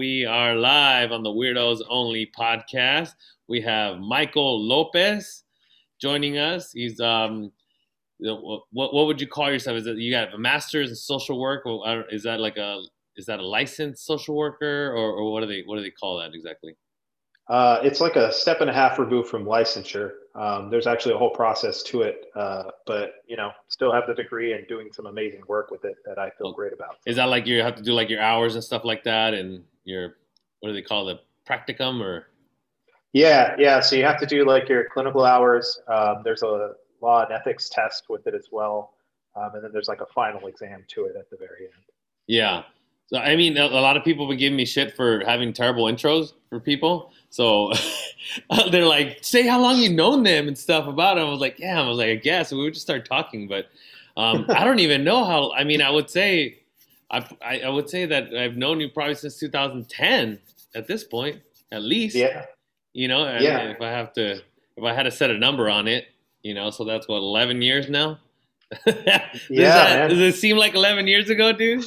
We are live on the Weirdos Only podcast. We have Michael Lopez joining us. He's what would you call yourself? Is it you got a master's in social work? Or is that like a licensed social worker, or what do they call that exactly? It's like a step and a half removed from licensure. There's actually a whole process to it, but you know, still have the degree and doing some amazing work with it that I feel great about. Is that like you have to do like your hours and stuff like that, and your practicum or? Yeah. So you have to do like your clinical hours. There's a law and ethics test with it as well, and then there's like a final exam to it at the very end. Yeah. So, I mean, a lot of people would give me shit for having terrible intros for people. So they're like, say how long you've known them and stuff about it. I was like, yeah. I was like, I guess. We would just start talking. But I don't even know how. I mean, I would say I would say that I've known you probably since 2010 at this point, at least. Yeah. You know, yeah. I mean, if I had to set a number on it, you know, so that's what, 11 years now? Does it seem like 11 years ago, dude?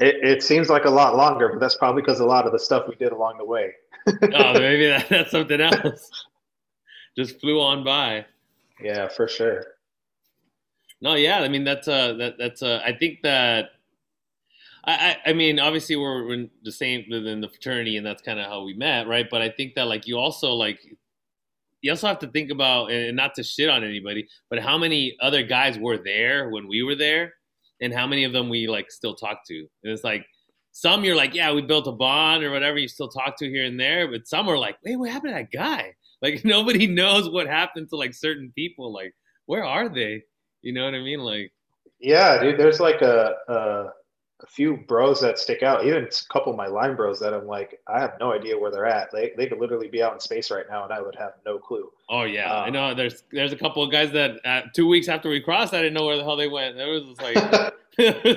It seems like a lot longer, but that's probably because a lot of the stuff we did along the way. Oh, maybe that's something else. Just flew on by. Yeah, for sure. No, yeah, I mean that's I think that I mean obviously we're in the same within the fraternity, and that's kind of how we met, right? But I think that like you also have to think about, and not to shit on anybody, but how many other guys were there when we were there? And how many of them we like still talk to. And it's like, some you're like, yeah, we built a bond or whatever, you still talk to here and there. But some are like, wait, what happened to that guy? Like nobody knows what happened to like certain people. Like, where are they? You know what I mean? Like, yeah, dude, there's like a few bros that stick out. Even a couple of my line bros that I'm like, I have no idea where they're at. They could literally be out in space right now and I would have no clue. Oh yeah. I know there's a couple of guys that 2 weeks after we crossed, I didn't know where the hell they went. It was just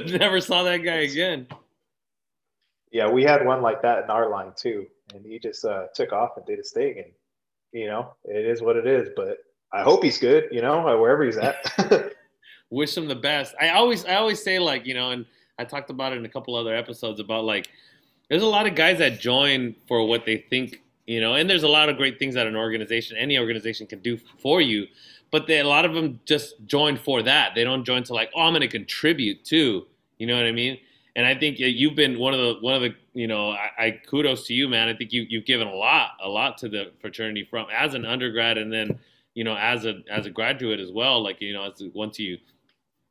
like, never saw that guy again. Yeah. We had one like that in our line too. And he just took off and did his thing, and you know, it is what it is, but I hope he's good, you know, wherever he's at. Wish him the best. I always say like, you know, and I talked about it in a couple other episodes about like, there's a lot of guys that join for what they think, you know, and there's a lot of great things that any organization can do for you, but a lot of them just join for that. They don't join to like, oh, I'm going to contribute too. You know what I mean? And I think you've been one of the, you know, I kudos to you, man. I think you've given a lot to the fraternity from as an undergrad, and then, you know, as a graduate as well. Like, you know, once you,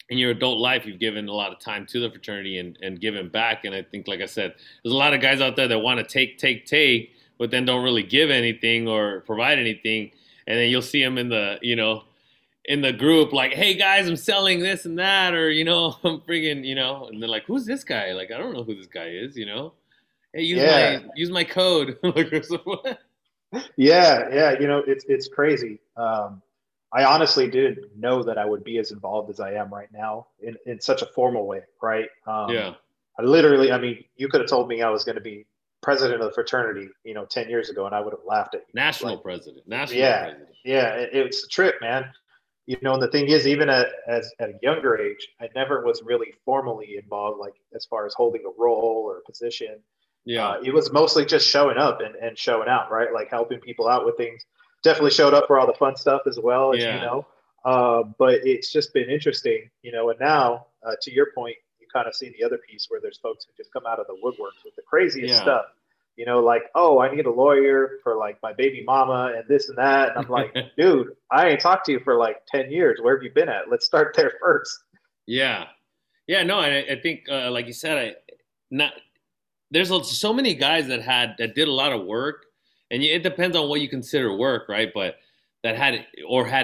in your adult life, you've given a lot of time to the fraternity and given back. And I think, like I said, there's a lot of guys out there that want to take, but then don't really give anything or provide anything. And then you'll see them in the, you know, in the group, like, hey guys, I'm selling this and that, or, you know, I'm friggin', you know, and they're like, who's this guy? Like, I don't know who this guy is, you know? Hey, use my code. Yeah. You know, it's crazy. I honestly didn't know that I would be as involved as I am right now in such a formal way, right? Yeah. I mean, you could have told me I was going to be president of the fraternity, you know, 10 years ago, and I would have laughed at you. National president. Yeah, it's a trip, man. You know, and the thing is, even at a younger age, I never was really formally involved, like as far as holding a role or a position. Yeah. It was mostly just showing up and showing out, right? Like helping people out with things. Definitely showed up for all the fun stuff as well, as you know. But it's just been interesting, you know. And now, to your point, you kind of see the other piece where there's folks who just come out of the woodworks with the craziest stuff, you know, like, oh, I need a lawyer for like my baby mama and this and that. And I'm like, dude, I ain't talked to you for like 10 years. Where have you been at? Let's start there first. Yeah. Yeah, no, and I think, like you said, there's so many guys that did a lot of work. And it depends on what you consider work, right? But that had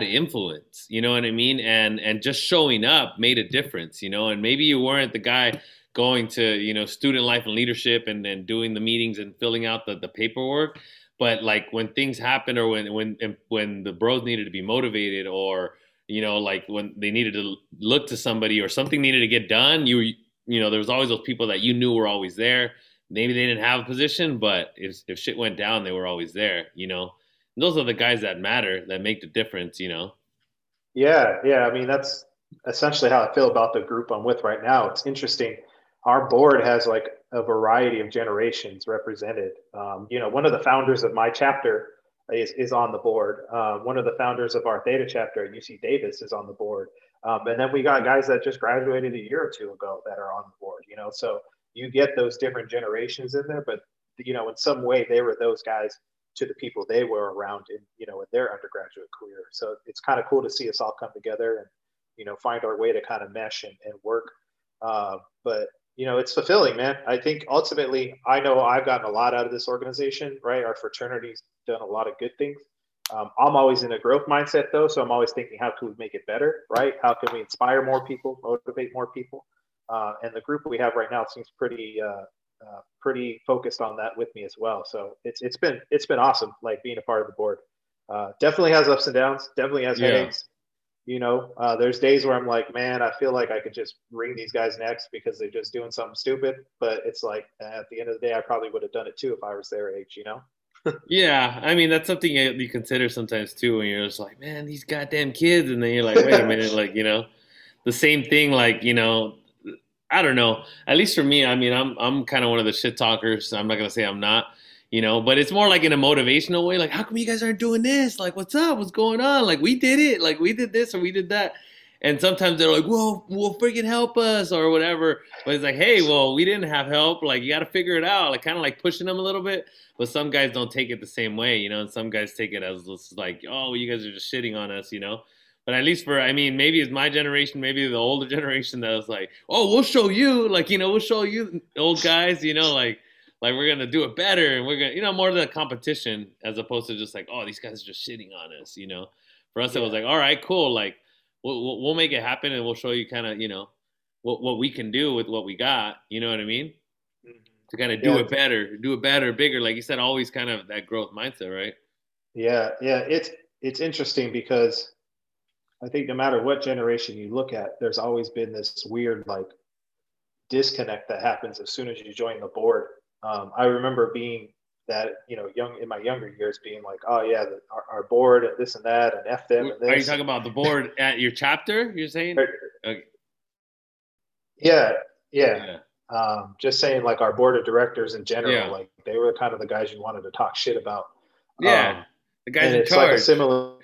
influence, you know what I mean? And just showing up made a difference, you know? And maybe you weren't the guy going to, you know, student life and leadership and doing the meetings and filling out the paperwork. But like when things happened, or when the bros needed to be motivated, or, you know, like when they needed to look to somebody or something needed to get done, you know, there was always those people that you knew were always there. Maybe they didn't have a position, but if shit went down, they were always there, you know? And those are the guys that matter, that make the difference, you know? Yeah, yeah. I mean, that's essentially how I feel about the group I'm with right now. It's interesting. our board has like a variety of generations represented. You know, one of the founders of my chapter is on the board. One of the founders of our Theta chapter at UC Davis is on the board. And then we got guys that just graduated a year or two ago that are on the board, you know, so you get those different generations in there, but, you know, in some way they were those guys to the people they were around in, you know, in their undergraduate career. So it's kind of cool to see us all come together and, you know, find our way to kind of mesh and work. But, you know, it's fulfilling, man. I think ultimately, I know I've gotten a lot out of this organization, right? Our fraternity's done a lot of good things. I'm always in a growth mindset though. So I'm always thinking, how can we make it better, right? How can we inspire more people, motivate more people? And the group we have right now seems pretty, pretty focused on that with me as well. So it's been awesome, like being a part of the board. Definitely has ups and downs, definitely has headaches. You know, there's days where I'm like, man, I feel like I could just wring these guys' necks because they're just doing something stupid. But it's like, at the end of the day, I probably would have done it too if I was their age, you know? Yeah, I mean, that's something you consider sometimes too, when you're just like, man, these goddamn kids. And then you're like, wait a minute, like, you know, the same thing, like, you know, I don't know. At least for me, I mean, I'm kind of one of the shit talkers. I'm not going to say I'm not, you know, but it's more like in a motivational way. Like, how come you guys aren't doing this? Like, what's up? What's going on? Like, we did it. Like, we did this or we did that. And sometimes they're like, whoa, well, freaking help us or whatever. But it's like, hey, well, we didn't have help. Like, you got to figure it out. Like, kind of like pushing them a little bit. But some guys don't take it the same way, you know, and some guys take it as like, oh, you guys are just shitting on us, you know. But at least for, I mean, maybe it's my generation, maybe the older generation that was like, oh, we'll show you, like, you know, we'll show you old guys, you know, like we're going to do it better. And we're going to, you know, more of the competition as opposed to just like, oh, these guys are just shitting on us, you know. For us, it was like, all right, cool. Like, we'll make it happen and we'll show you kind of, you know, what we can do with what we got. You know what I mean? To kind of do it better, bigger. Like you said, always kind of that growth mindset, right? Yeah. Yeah. It's interesting because I think no matter what generation you look at, there's always been this weird like disconnect that happens as soon as you join the board. I remember being that, you know, young in my younger years being like, oh yeah, our board and this and that and F them. And this. Are you talking about the board at your chapter? You're saying? Okay. Yeah. Just saying like our board of directors in general, like they were kind of the guys you wanted to talk shit about. Yeah. The guys in charge. Like a similar.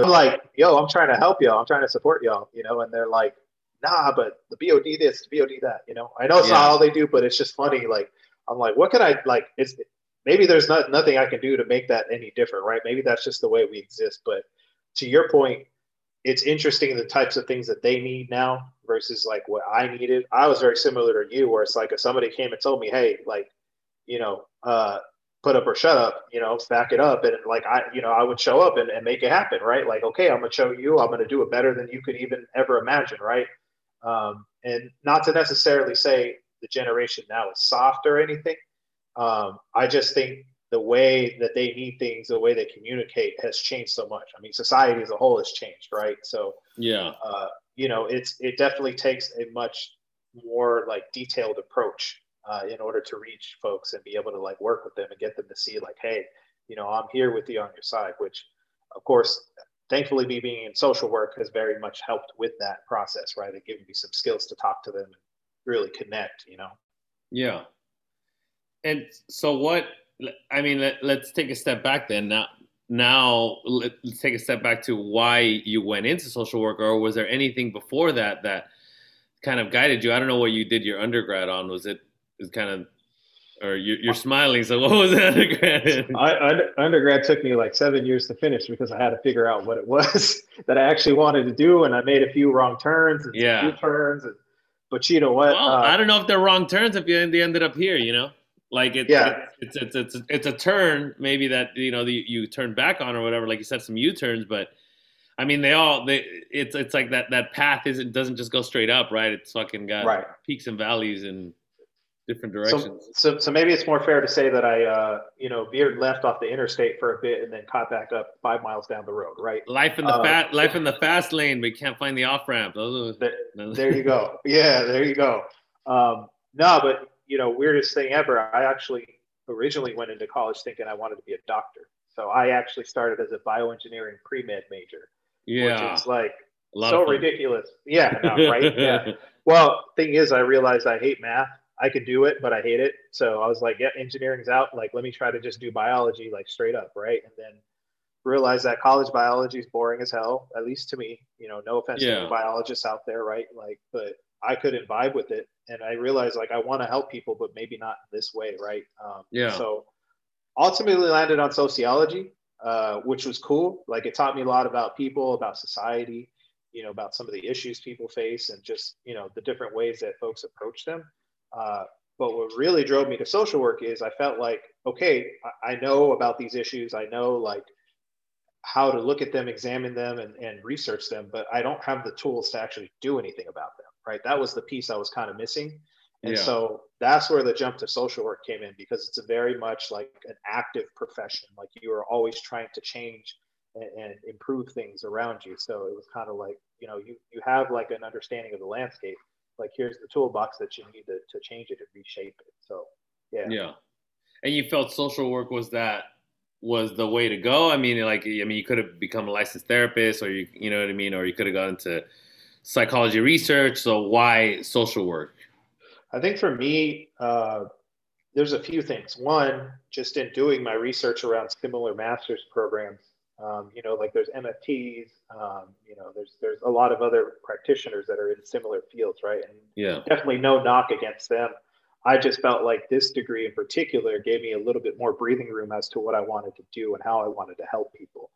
I'm like, yo, I'm trying to help y'all. I'm trying to support y'all, you know? And they're like, nah, but the BOD this, the BOD that, you know? I know it's not all they do, but it's just funny. Like, I'm like, what can I, like, it's maybe there's nothing I can do to make that any different, right? Maybe that's just the way we exist. But to your point, it's interesting the types of things that they need now versus, like, what I needed. I was very similar to you where it's like if somebody came and told me, hey, like, you know, put up or shut up, you know, back it up. And like, I would show up and make it happen. Right. Like, okay, I'm going to show you, I'm going to do it better than you could even ever imagine. Right. And not to necessarily say the generation now is soft or anything. I just think the way that they need things, the way they communicate has changed so much. I mean, society as a whole has changed. Right. So, you know, it definitely takes a much more like detailed approach in order to reach folks and be able to like work with them and get them to see like, hey, you know, I'm here with you on your side, which of course, thankfully me being in social work has very much helped with that process, right? It gave me some skills to talk to them and really connect, you know? Yeah. And so what, I mean, let's take a step back then. Now let's take a step back to why you went into social work, or was there anything before that that kind of guided you? I don't know what you did your undergrad on. Was it, is kind of, or you're smiling. So what was that undergrad? Undergrad took me like 7 years to finish because I had to figure out what it was that I actually wanted to do. And I made a few wrong turns and U-turns. But you know what? Well, I don't know if they're wrong turns if you ended up here, you know, like it's a turn maybe that, you know, you turn back on or whatever. Like you said, some U-turns, but I mean, it's like that path doesn't just go straight up, right? It's fucking got peaks and valleys and different directions. So maybe it's more fair to say that I, you know, veered left off the interstate for a bit and then caught back up 5 miles down the road, right? Life in the fast lane, but you can't find the off ramp. There you go. Yeah, there you go. No, but you know, weirdest thing ever. I actually originally went into college thinking I wanted to be a doctor. So I actually started as a bioengineering pre-med major. Yeah. Which is like So ridiculous. Yeah. No, right. Yeah. Well, thing is, I realized I hate math. I could do it, but I hate it. So I was like, yeah, engineering's out. Like, let me try to just do biology, like straight up. Right. And then realized that college biology is boring as hell, at least to me, you know, no offense to the biologists out there. Right. Like, but I couldn't vibe with it. And I realized like, I want to help people, but maybe not this way. Right. So ultimately landed on sociology, which was cool. Like it taught me a lot about people, about society, you know, about some of the issues people face and just, you know, the different ways that folks approach them. But what really drove me to social work is I felt like, okay, I know about these issues. I know like how to look at them, examine them and research them, but I don't have the tools to actually do anything about them. Right. That was the piece I was kind of missing. And so that's where the jump to social work came in, because it's a very much like an active profession. Like you are always trying to change and improve things around you. So it was kind of like, you know, you have like an understanding of the landscape. Like here's the toolbox that you need to change it and reshape it. So, yeah. And you felt social work was the way to go. I mean, you could have become a licensed therapist or you know what I mean? Or you could have gone into psychology research. So why social work? I think for me, there's a few things. One, just in doing my research around similar master's programs, you know, like there's MFTs, you know, there's a lot of other practitioners that are in similar fields, right? And definitely no knock against them. I just felt like this degree in particular gave me a little bit more breathing room as to what I wanted to do and how I wanted to help people.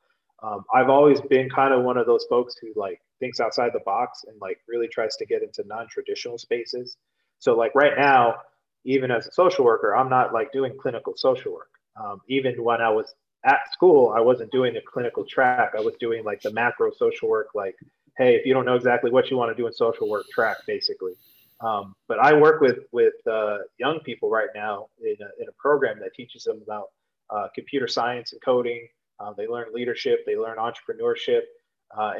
I've always been kind of one of those folks who like thinks outside the box and like really tries to get into non-traditional spaces. So like right now, even as a social worker, I'm not like doing clinical social work. Even when I was at school, I wasn't doing the clinical track. I was doing like the macro social work, like, hey, if you don't know exactly what you want to do in social work track, basically. But I work with young people right now in a program that teaches them about computer science and coding. They learn leadership, they learn entrepreneurship.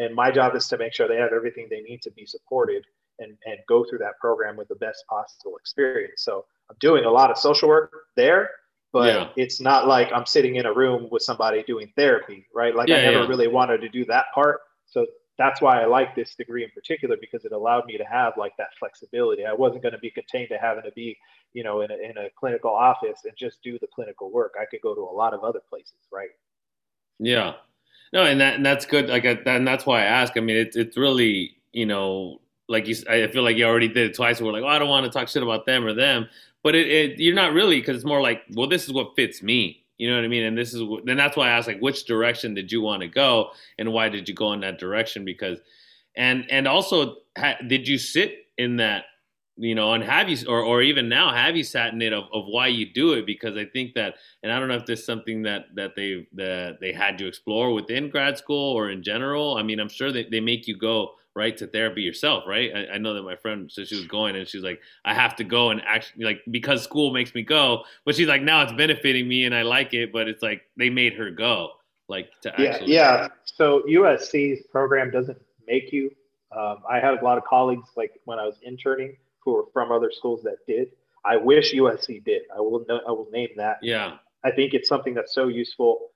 And my job is to make sure they have everything they need to be supported and go through that program with the best possible experience. So I'm doing a lot of social work there, but it's not like I'm sitting in a room with somebody doing therapy, right? Like I never really wanted to do that part. So that's why I like this degree in particular, because it allowed me to have like that flexibility. I wasn't going to be contained to having to be, you know, in a clinical office and just do the clinical work. I could go to a lot of other places, right? Yeah. No, and that's good. Like, and that's why I ask. I mean, it's really, you know, like I feel like you already did it twice. We're like, oh, I don't want to talk shit about them or them, but you're not really, because it's more like, well, this is what fits me, you know what I mean? And then that's why I asked, like, which direction did you want to go, and why did you go in that direction? Because, and also, did you sit in that, you know, and have you, or even now, have you sat in it of why you do it? Because I think that, and I don't know if there's something that they had you explore within grad school or in general. I mean, I'm sure they make you go right to therapy yourself, right? I know that my friend said she was going, and she's like, I have to go, and actually, like, because school makes me go, but she's like, now it's benefiting me and I like it, but it's like they made her go, like, to actually. Yeah. So USC's program doesn't make you. I had a lot of colleagues, like when I was interning, who were from other schools that did. I wish USC did. I will name that. Yeah. I think it's something that's so useful.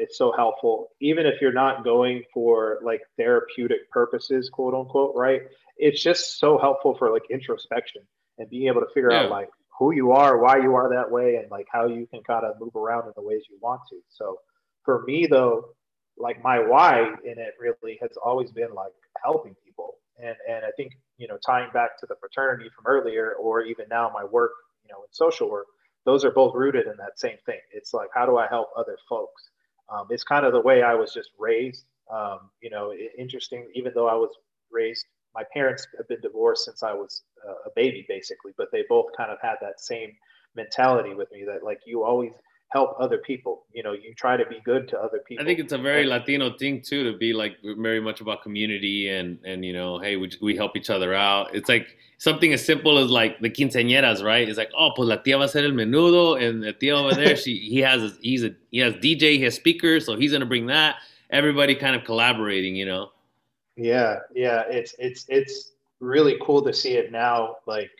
It's so helpful, even if you're not going for like therapeutic purposes, quote unquote, right? It's just so helpful for like introspection and being able to figure out like who you are, why you are that way, and like how you can kind of move around in the ways you want to. So for me though, like my why in it really has always been like helping people. And I think, you know, tying back to the fraternity from earlier, or even now my work, you know, in social work, those are both rooted in that same thing. It's like, how do I help other folks? It's kind of the way I was just raised, you know, interesting, even though I was raised, my parents have been divorced since I was a baby, basically, but they both kind of had that same mentality with me that like, you always help other people, you know, you try to be good to other people. I think it's a very Latino thing too, to be like very much about community and you know, hey, we help each other out. It's like something as simple as like the quinceañeras, right? It's like, oh, pues la tía va a hacer el menudo, and the tía over there, he has DJ, he has speakers, so he's gonna bring that. Everybody kind of collaborating, you know. Yeah, it's really cool to see it now. Like,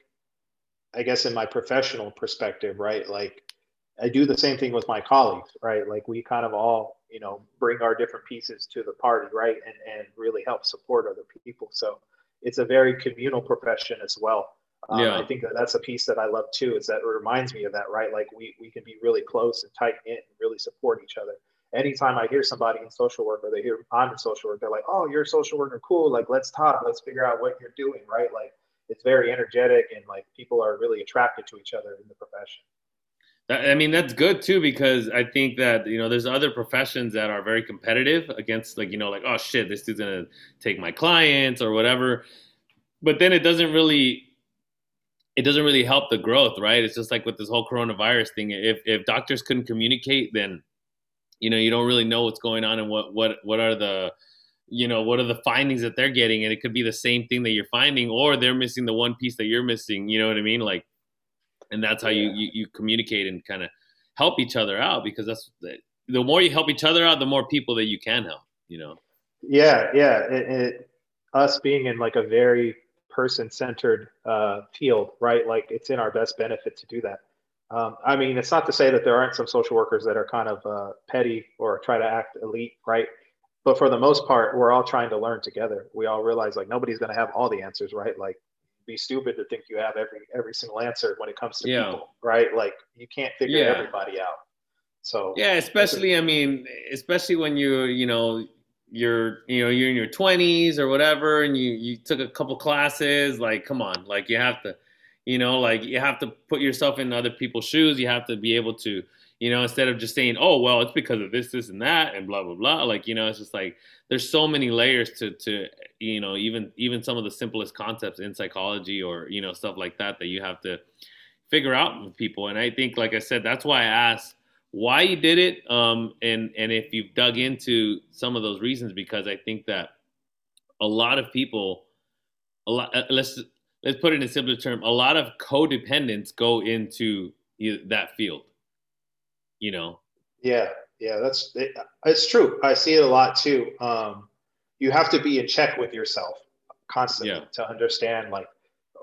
I guess in my professional perspective, right? Like, I do the same thing with my colleagues, right? Like we kind of all you know, bring our different pieces to the party, right? And really help support other people. So it's a very communal profession as well. I think that that's a piece that I love too, is that it reminds me of that, right? Like we can be really close and tight knit and really support each other. Anytime I hear somebody in social work, or they hear I'm in social work, they're like, oh, you're a social worker, cool. Like, let's talk, let's figure out what you're doing, right? Like, it's very energetic, and like people are really attracted to each other in the profession. I mean, that's good too, because I think that, you know, there's other professions that are very competitive against, like, you know, like, oh shit, this dude's going to take my clients or whatever. But then it doesn't really help the growth, right? It's just like with this whole coronavirus thing, if doctors couldn't communicate, then, you know, you don't really know what's going on and what are the, you know, what are the findings that they're getting. And it could be the same thing that you're finding, or they're missing the one piece that you're missing. You know what I mean? Like, and that's how you communicate and kind of help each other out, because that's the more you help each other out, the more people that you can help, you know? Yeah. Us being in like a very person-centered field, right? Like, it's in our best benefit to do that. I mean, it's not to say that there aren't some social workers that are kind of petty or try to act elite, right? But for the most part, we're all trying to learn together. We all realize, like, nobody's going to have all the answers, right? Like, be stupid to think you have every single answer when it comes to people, right? Like, you can't figure everybody out. So especially when you're in your 20s or whatever, and you took a couple classes. Like, come on, like, you have to put yourself in other people's shoes. You have to be able to, you know, instead of just saying, oh, well, it's because of this, this, and that, and blah, blah, blah. Like, you know, it's just like, there's so many layers to you know, even some of the simplest concepts in psychology or, you know, stuff like that you have to figure out with people. And I think, like I said, that's why I asked why you did it. And if you've dug into some of those reasons, because I think that let's put it in a simpler term, a lot of codependents go into that field. You know? Yeah, that's it. It's true. I see it a lot too. You have to be in check with yourself constantly to understand, like,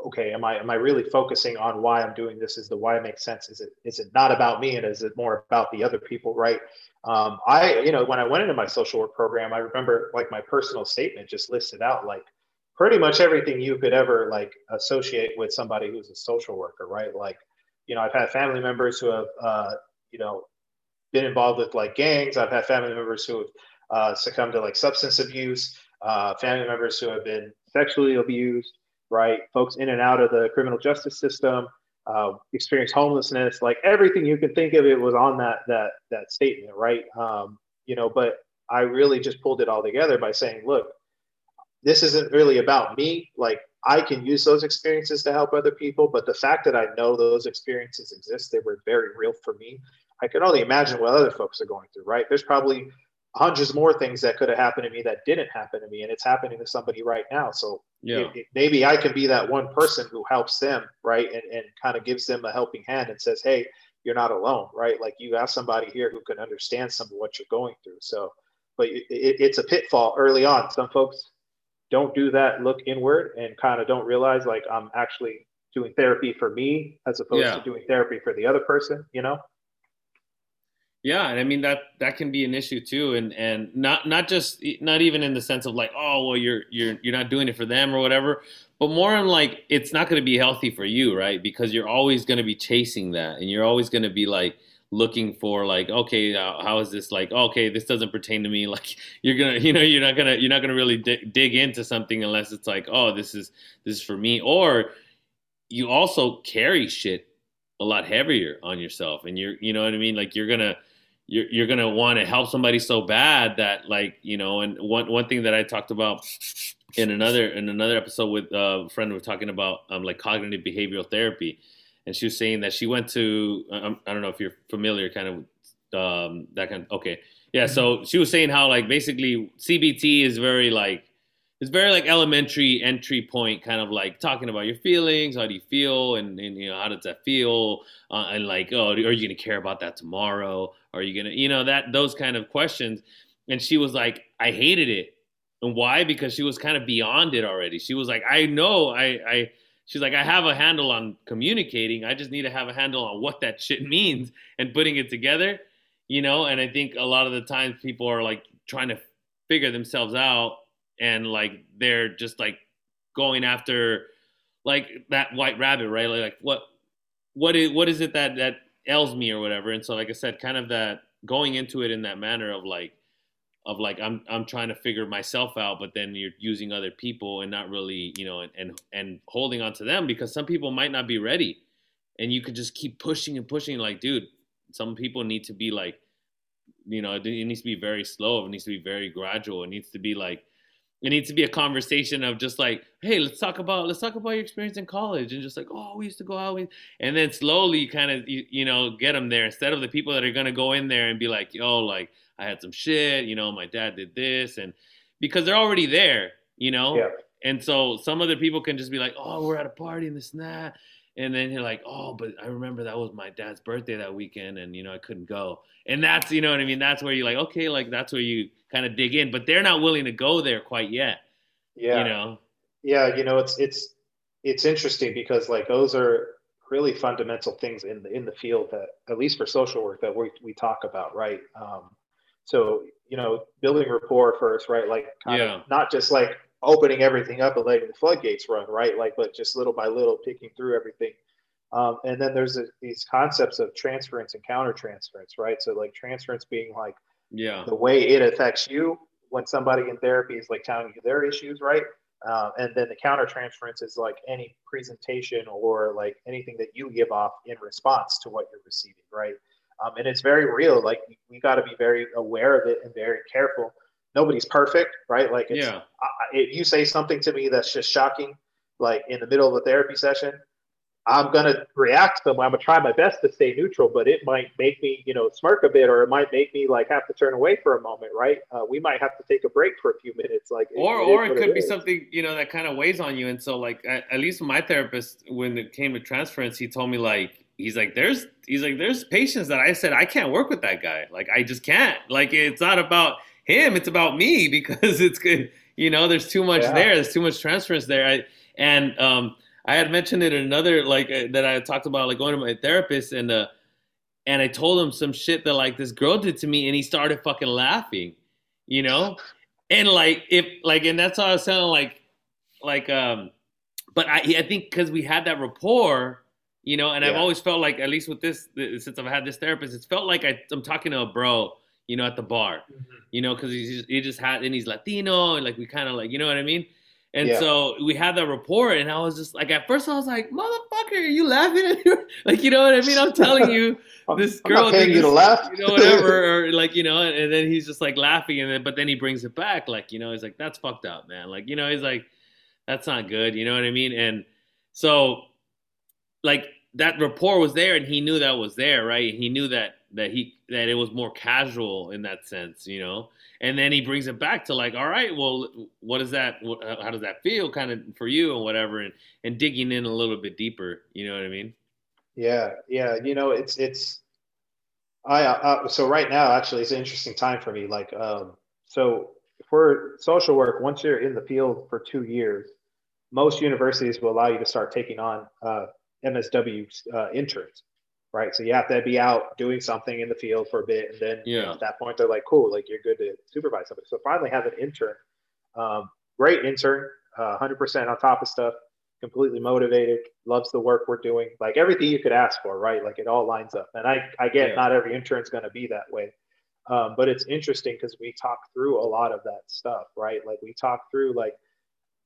okay, am I really focusing on why I'm doing this? Is the why makes sense? Is it not about me, and is it more about the other people, right? When I went into my social work program, I remember, like, my personal statement just listed out, like, pretty much everything you could ever, like, associate with somebody who's a social worker, right? Like, you know, I've had family members who have been involved with, like, gangs. I've had family members who have succumbed to, like, substance abuse, family members who have been sexually abused, right? Folks in and out of the criminal justice system, experienced homelessness, like, everything you can think of, it was on that statement, right? But I really just pulled it all together by saying, look, this isn't really about me. Like, I can use those experiences to help other people, but the fact that I know those experiences exist, they were very real for me. I can only imagine what other folks are going through, right? There's probably hundreds more things that could have happened to me that didn't happen to me, and it's happening to somebody right now. So maybe I can be that one person who helps them, right? And kind of gives them a helping hand and says, hey, you're not alone, right? Like, you have somebody here who can understand some of what you're going through. So, but it's a pitfall early on. Some folks don't do that, look inward, and kind of don't realize, like, I'm actually doing therapy for me as opposed to doing therapy for the other person, you know? Yeah, and I mean that can be an issue too, and not even in the sense of like, oh, well, you're not doing it for them or whatever, but more on like, it's not going to be healthy for you, right? Because you're always going to be chasing that, and you're always going to be like looking for like, okay, how is this, like, okay, this doesn't pertain to me. Like, you're gonna, you know, you're not gonna really dig into something unless it's like, oh, this is for me. Or you also carry shit a lot heavier on yourself, and you know what I mean. Like, you're gonna want to help somebody so bad that, like, you know, and one thing that I talked about in another episode with a friend, we were talking about like cognitive behavioral therapy, and she was saying that she went to, I don't know if you're familiar kind of that kind of, okay. Yeah. So she was saying how, like, basically CBT is very like, it's very like elementary entry point, kind of like talking about your feelings. How do you feel? And you know, how does that feel? And like, oh, are you going to care about that tomorrow? Are you going to, you know, that, those kind of questions. And she was like, I hated it. And why? Because she was kind of beyond it already. She was like, she's like, I have a handle on communicating. I just need to have a handle on what that shit means and putting it together. you know? And I think a lot of the times people are like trying to figure themselves out, and like, they're just like going after like that white rabbit, right? Like what is it that ails me or whatever. And so, like I said, kind of that going into it in that manner of like, I'm trying to figure myself out, but then you're using other people and not really, you know, and holding on to them, because some people might not be ready, and you could just keep pushing and pushing. Like, dude, some people need to be like, you know, it needs to be very slow. It needs to be very gradual. It needs to be like, it needs to be a conversation of just like, hey, let's talk about your experience in college, and just like, oh, we used to go out with, and then slowly kind of, you know, get them there, instead of the people that are going to go in there and be like, yo, like I had some shit, you know, my dad did this, and because they're already there, you know? Yeah. And so some other people can just be like, oh, we're at a party and this and that. And then you're like, oh, but I remember that was my dad's birthday that weekend, and, you know, I couldn't go. And that's, you know what I mean? That's where you're like, okay, like that's where you kind of dig in, but they're not willing to go there quite yet. Yeah. You know? Yeah. You know, it's interesting, because like those are really fundamental things in the field that, at least for social work, that we talk about. Right. So, you know, building rapport first, right? Like kind of not just like opening everything up and letting the floodgates run, right? Like, but just little by little picking through everything. And then there's these concepts of transference and countertransference, right? So like transference being like the way it affects you when somebody in therapy is like telling you their issues, right? And then the countertransference is like any presentation or like anything that you give off in response to what you're receiving, right? And it's very real. Like we got to be very aware of it and very careful. Nobody's perfect, right? Like if you say something to me that's just shocking, like in the middle of a therapy session, I'm going to react to them. I'm going to try my best to stay neutral, but it might make me, you know, smirk a bit, or it might make me like have to turn away for a moment, right? We might have to take a break for a few minutes. Like, it could be something, you know, that kind of weighs on you. And so like, at least my therapist, when it came to transference, he told me like, he's like, there's patients that I said, I can't work with that guy. Like, I just can't. Like, it's not about him, it's about me, because it's good. You know, there's too much there. There's too much transference there. I had mentioned it in another, like that I talked about, like going to my therapist, and I told him some shit that like this girl did to me, and he started fucking laughing, you know? And like, and that's how I was sounding but I think cause we had that rapport, you know, and I've always felt like, at least with this, since I've had this therapist, it's felt like I'm talking to a bro, you know, at the bar, you know, because he's Latino, and like we kind of like, you know what I mean? And so we had that rapport, and I was just like, at first I was like, motherfucker, are you laughing at me? Like, you know what I mean? I'm telling you, this girl did this, you to laugh, you know, whatever, or like, you know, and then he's just like laughing, but then he brings it back, like, you know, he's like, that's fucked up, man. Like, you know, he's like, that's not good, you know what I mean? And so, like, that rapport was there, and he knew that was there, right? He knew that it was more casual in that sense, you know? And then he brings it back to like, all right, well, what is that? How does that feel kind of for you and whatever? And digging in a little bit deeper, you know what I mean? Yeah. Yeah. You know, so right now actually it's an interesting time for me. Like, so for social work, once you're in the field for 2 years, most universities will allow you to start taking on, MSW interns, right? So you have to be out doing something in the field for a bit, and then you know, at that point they're like, cool, like you're good to supervise somebody. So finally have an intern, great intern, 100% on top of stuff, completely motivated, loves the work we're doing, like everything you could ask for, right? Like it all lines up. And I get not every intern's going to be that way, but it's interesting because we talk through a lot of that stuff, right? Like we talk through like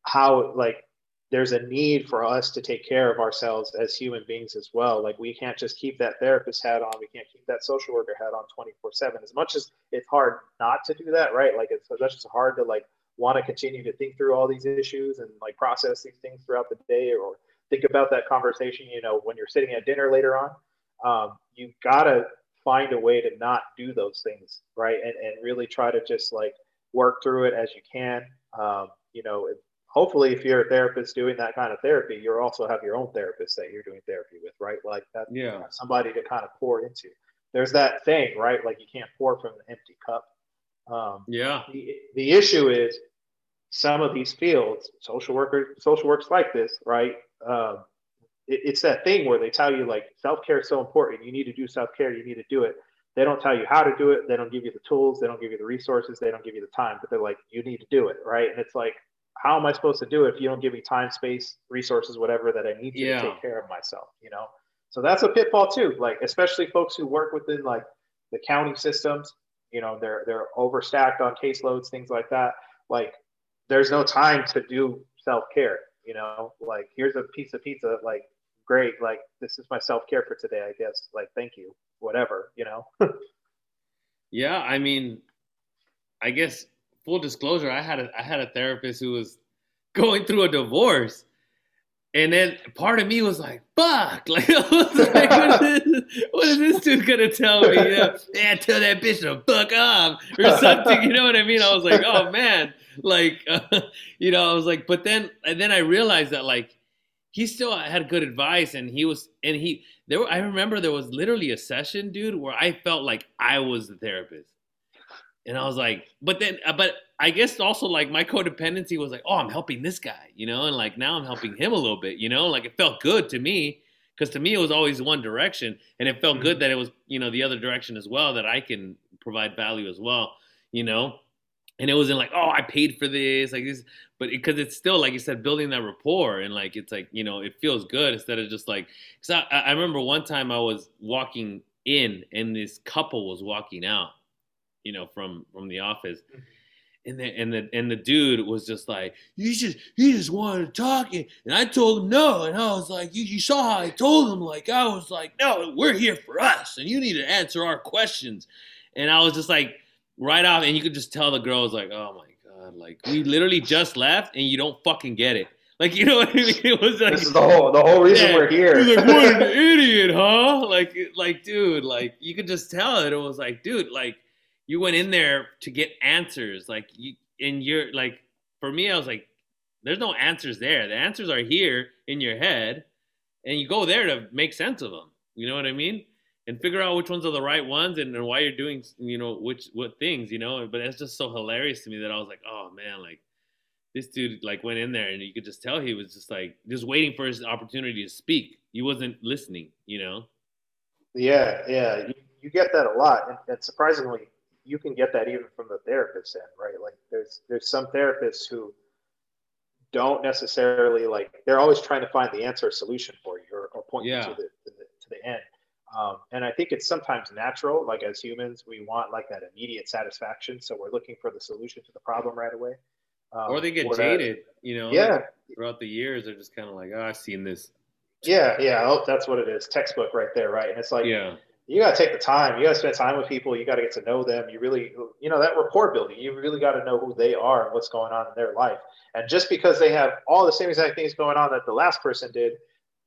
how like there's a need for us to take care of ourselves as human beings as well. Like we can't just keep that therapist hat on. We can't keep that social worker hat on 24/7, as much as it's hard not to do that. Right. Like that's just hard to like want to continue to think through all these issues and like process these things throughout the day, or think about that conversation, you know, when you're sitting at dinner later on. You gotta find a way to not do those things. Right. And really try to just like work through it as you can. You know, hopefully, if you're a therapist doing that kind of therapy, you also have your own therapist that you're doing therapy with, right? Like that's somebody to kind of pour into. There's that thing, right? Like you can't pour from an empty cup. The issue is some of these fields, social work's like this, right? It's that thing where they tell you like self-care is so important. You need to do self-care. You need to do it. They don't tell you how to do it. They don't give you the tools. They don't give you the resources. They don't give you the time, but they're like, you need to do it. Right. And it's like, how am I supposed to do it if you don't give me time, space, resources, whatever that I need to take care of myself, you know? So that's a pitfall too. Like, especially folks who work within like the county systems, you know, they're overstacked on caseloads, things like that. Like, there's no time to do self-care, you know, like, here's a piece of pizza, like, great. Like, this is my self-care for today, I guess. Like, thank you, whatever, you know? Yeah. I mean, I guess full disclosure, I had a therapist who was going through a divorce. And then part of me was like, fuck, like, I was like, what is this dude going to tell me? You know? Yeah, tell that bitch to fuck off or something. You know what I mean? I was like, oh, man. Like, you know, I was like, but then, and then I realized that, like, he still had good advice. And he was, and he, there, I remember there was literally a session, dude, where I felt like I was the therapist. And I was like, but I guess also like my codependency was like, oh, I'm helping this guy, you know? And like, now I'm helping him a little bit, you know? Like, it felt good to me, because to me, it was always one direction, and it felt good that it was, you know, the other direction as well, that I can provide value as well, you know? And it wasn't like, oh, I paid for this, like this, but because it's still, like you said, building that rapport, and like, it's like, you know, it feels good instead of just like, because I remember one time I was walking in and this couple was walking out, you know, from the office. And the dude was just like, he just wanted to talk. And I told him no. And I was like, you saw how I told him, like, I was like, no, we're here for us. And you need to answer our questions. And I was just like, right off. And you could just tell the girl was like, oh my God, like, we literally just left and you don't fucking get it. Like, you know what I mean? It was like, this is the whole reason we're here. He's like, what an idiot, huh? Like, dude, like, you could just tell it. It was like, dude, like, you went in there to get answers, like, you, and you're like, for me, I was like, there's no answers there. The answers are here in your head, and you go there to make sense of them. You know what I mean? And figure out which ones are the right ones, and why you're doing, you know, what things, you know. But it's just so hilarious to me that I was like, oh man, like, this dude like went in there, and you could just tell he was just like just waiting for his opportunity to speak. He wasn't listening, you know. Yeah, you get that a lot, and surprisingly, you can get that even from the therapist's end, right? Like there's some therapists who don't necessarily like, they're always trying to find the answer or solution for you or point you to the end. And I think it's sometimes natural, like as humans, we want like that immediate satisfaction. So we're looking for the solution to the problem right away. Or they get jaded, you know, like throughout the years, they're just kind of like, oh, I've seen this. Yeah. Oh, that's what it is. Textbook right there. Right. And it's like, you got to take the time. You got to spend time with people. You got to get to know them. You really, you know, that rapport building, you really got to know who they are and what's going on in their life. And just because they have all the same exact things going on that the last person did,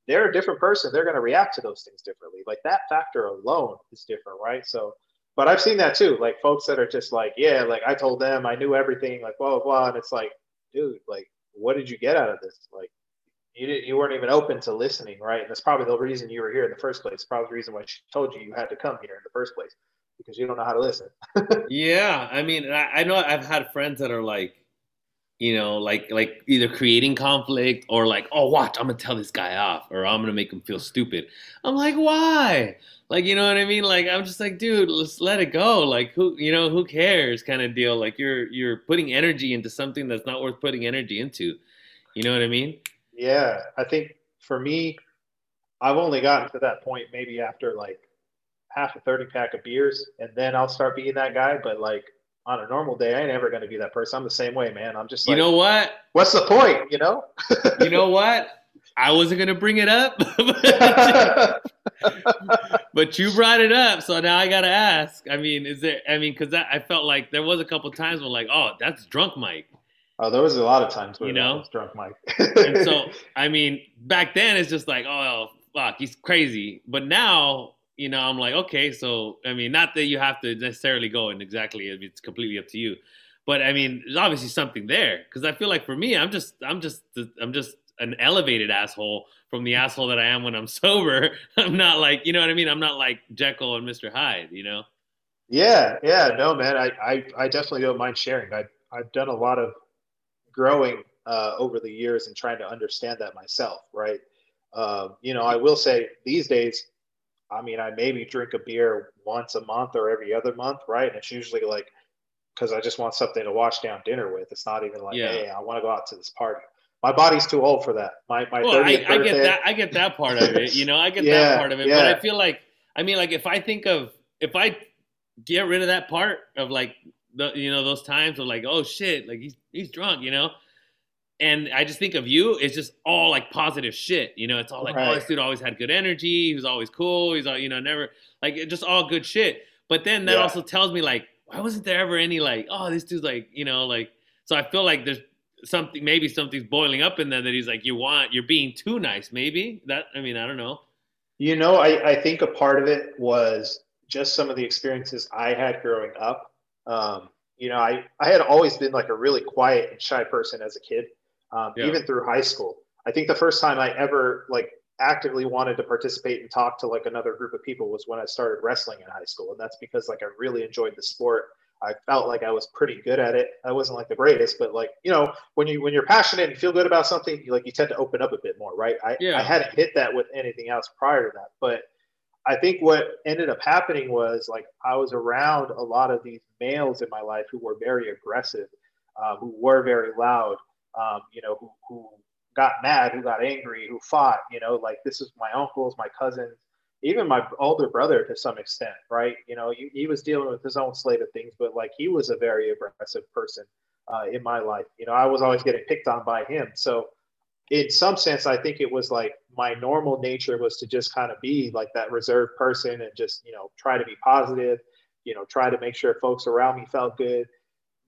they're a different person. They're going to react to those things differently. Like that factor alone is different, right? So, but I've seen that too. Like folks that are just like, yeah, like I told them I knew everything, like blah, blah, blah. And it's like, dude, like, what did you get out of this? Like, you weren't even open to listening, right? And that's probably the reason you were here in the first place. Probably the reason why she told you had to come here in the first place, because you don't know how to listen. Yeah, I mean, I know I've had friends that are like, you know, like either creating conflict or like, oh, watch, I'm gonna tell this guy off or I'm gonna make him feel stupid. I'm like, why? Like, you know what I mean? Like, I'm just like, dude, let's let it go. Like, who, you know, who cares? Kind of deal. Like, you're putting energy into something that's not worth putting energy into. You know what I mean? Yeah, I think for me, I've only gotten to that point maybe after like half a 30 pack of beers, and then I'll start being that guy. But like on a normal day, I ain't ever going to be that person. I'm the same way, man. I'm just like, you know what? What's the point, you know? You know what? I wasn't going to bring it up, but you brought it up. So now I got to ask. I mean, because I felt like there was a couple of times when like, oh, that's drunk Mike. Oh, there was a lot of times where, you know, I was drunk Mike. And so, I mean, back then it's just like, oh, fuck, he's crazy. But now, you know, I'm like, okay, so, I mean, not that you have to necessarily go and exactly, it's completely up to you. But I mean, there's obviously something there. Cause I feel like for me, I'm just an elevated asshole from the asshole that I am when I'm sober. I'm not like, you know what I mean? I'm not like Jekyll and Mr. Hyde, you know? Yeah, no, man. I definitely don't mind sharing. I've done a lot of growing over the years and trying to understand that myself, right? You know, I will say these days I mean, I maybe drink a beer once a month or every other month, right? And it's usually like because I just want something to watch down dinner with. It's not even like, hey, I want to go out to this party. My body's too old for that. My well, 30th I get that. I get that part of it. You know, I get that part of it. Yeah. But I feel like, I mean, like if I think of, if I get rid of that part of like, the, you know, those times of like, oh shit, like he's drunk, you know? And I just think of you, it's just all like positive shit. You know, it's all like, oh, this dude always had good energy. He was always cool. He's all, you know, never like, just all good shit. But then that also tells me like, why wasn't there ever any like, oh, this dude's like, you know, like, so I feel like there's something, maybe something's boiling up in there that he's like, you're being too nice. Maybe that, I mean, I don't know. You know, I think a part of it was just some of the experiences I had growing up. You know, I had always been like a really quiet and shy person as a kid. Even through high school. I think the first time I ever like actively wanted to participate and talk to like another group of people was when I started wrestling in high school. And that's because like I really enjoyed the sport. I felt like I was pretty good at it. I wasn't like the greatest, but like, you know, when you're passionate and feel good about something, you, like you tend to open up a bit more, right? I hadn't hit that with anything else prior to that. But I think what ended up happening was like I was around a lot of these males in my life who were very aggressive, who were very loud. You know, who got mad, who got angry, who fought, you know, like this is my uncles, my cousins, even my older brother to some extent, right? You know, he was dealing with his own slate of things, but like he was a very aggressive person in my life. You know, I was always getting picked on by him. So in some sense, I think it was like my normal nature was to just kind of be like that reserved person and just, you know, try to be positive, you know, try to make sure folks around me felt good.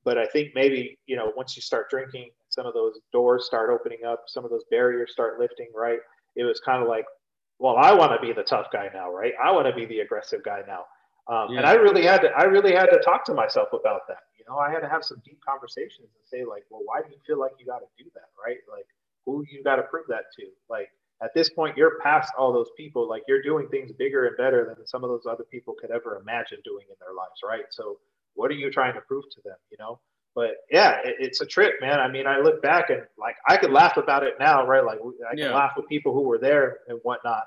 But I think maybe, you know, once you start drinking, some of those doors start opening up, some of those barriers start lifting, right? It was kind of like, well, I want to be the tough guy now, right? I want to be the aggressive guy now. And I really had to talk to myself about that. You know, I had to have some deep conversations and say like, well, why do you feel like you got to do that, right? Like, who you got to prove that to? Like, at this point, you're past all those people. Like, you're doing things bigger and better than some of those other people could ever imagine doing in their lives, right? So what are you trying to prove to them, you know? But yeah, it's a trip, man. I mean, I look back and like, I could laugh about it now, right? Like I can laugh with people who were there and whatnot.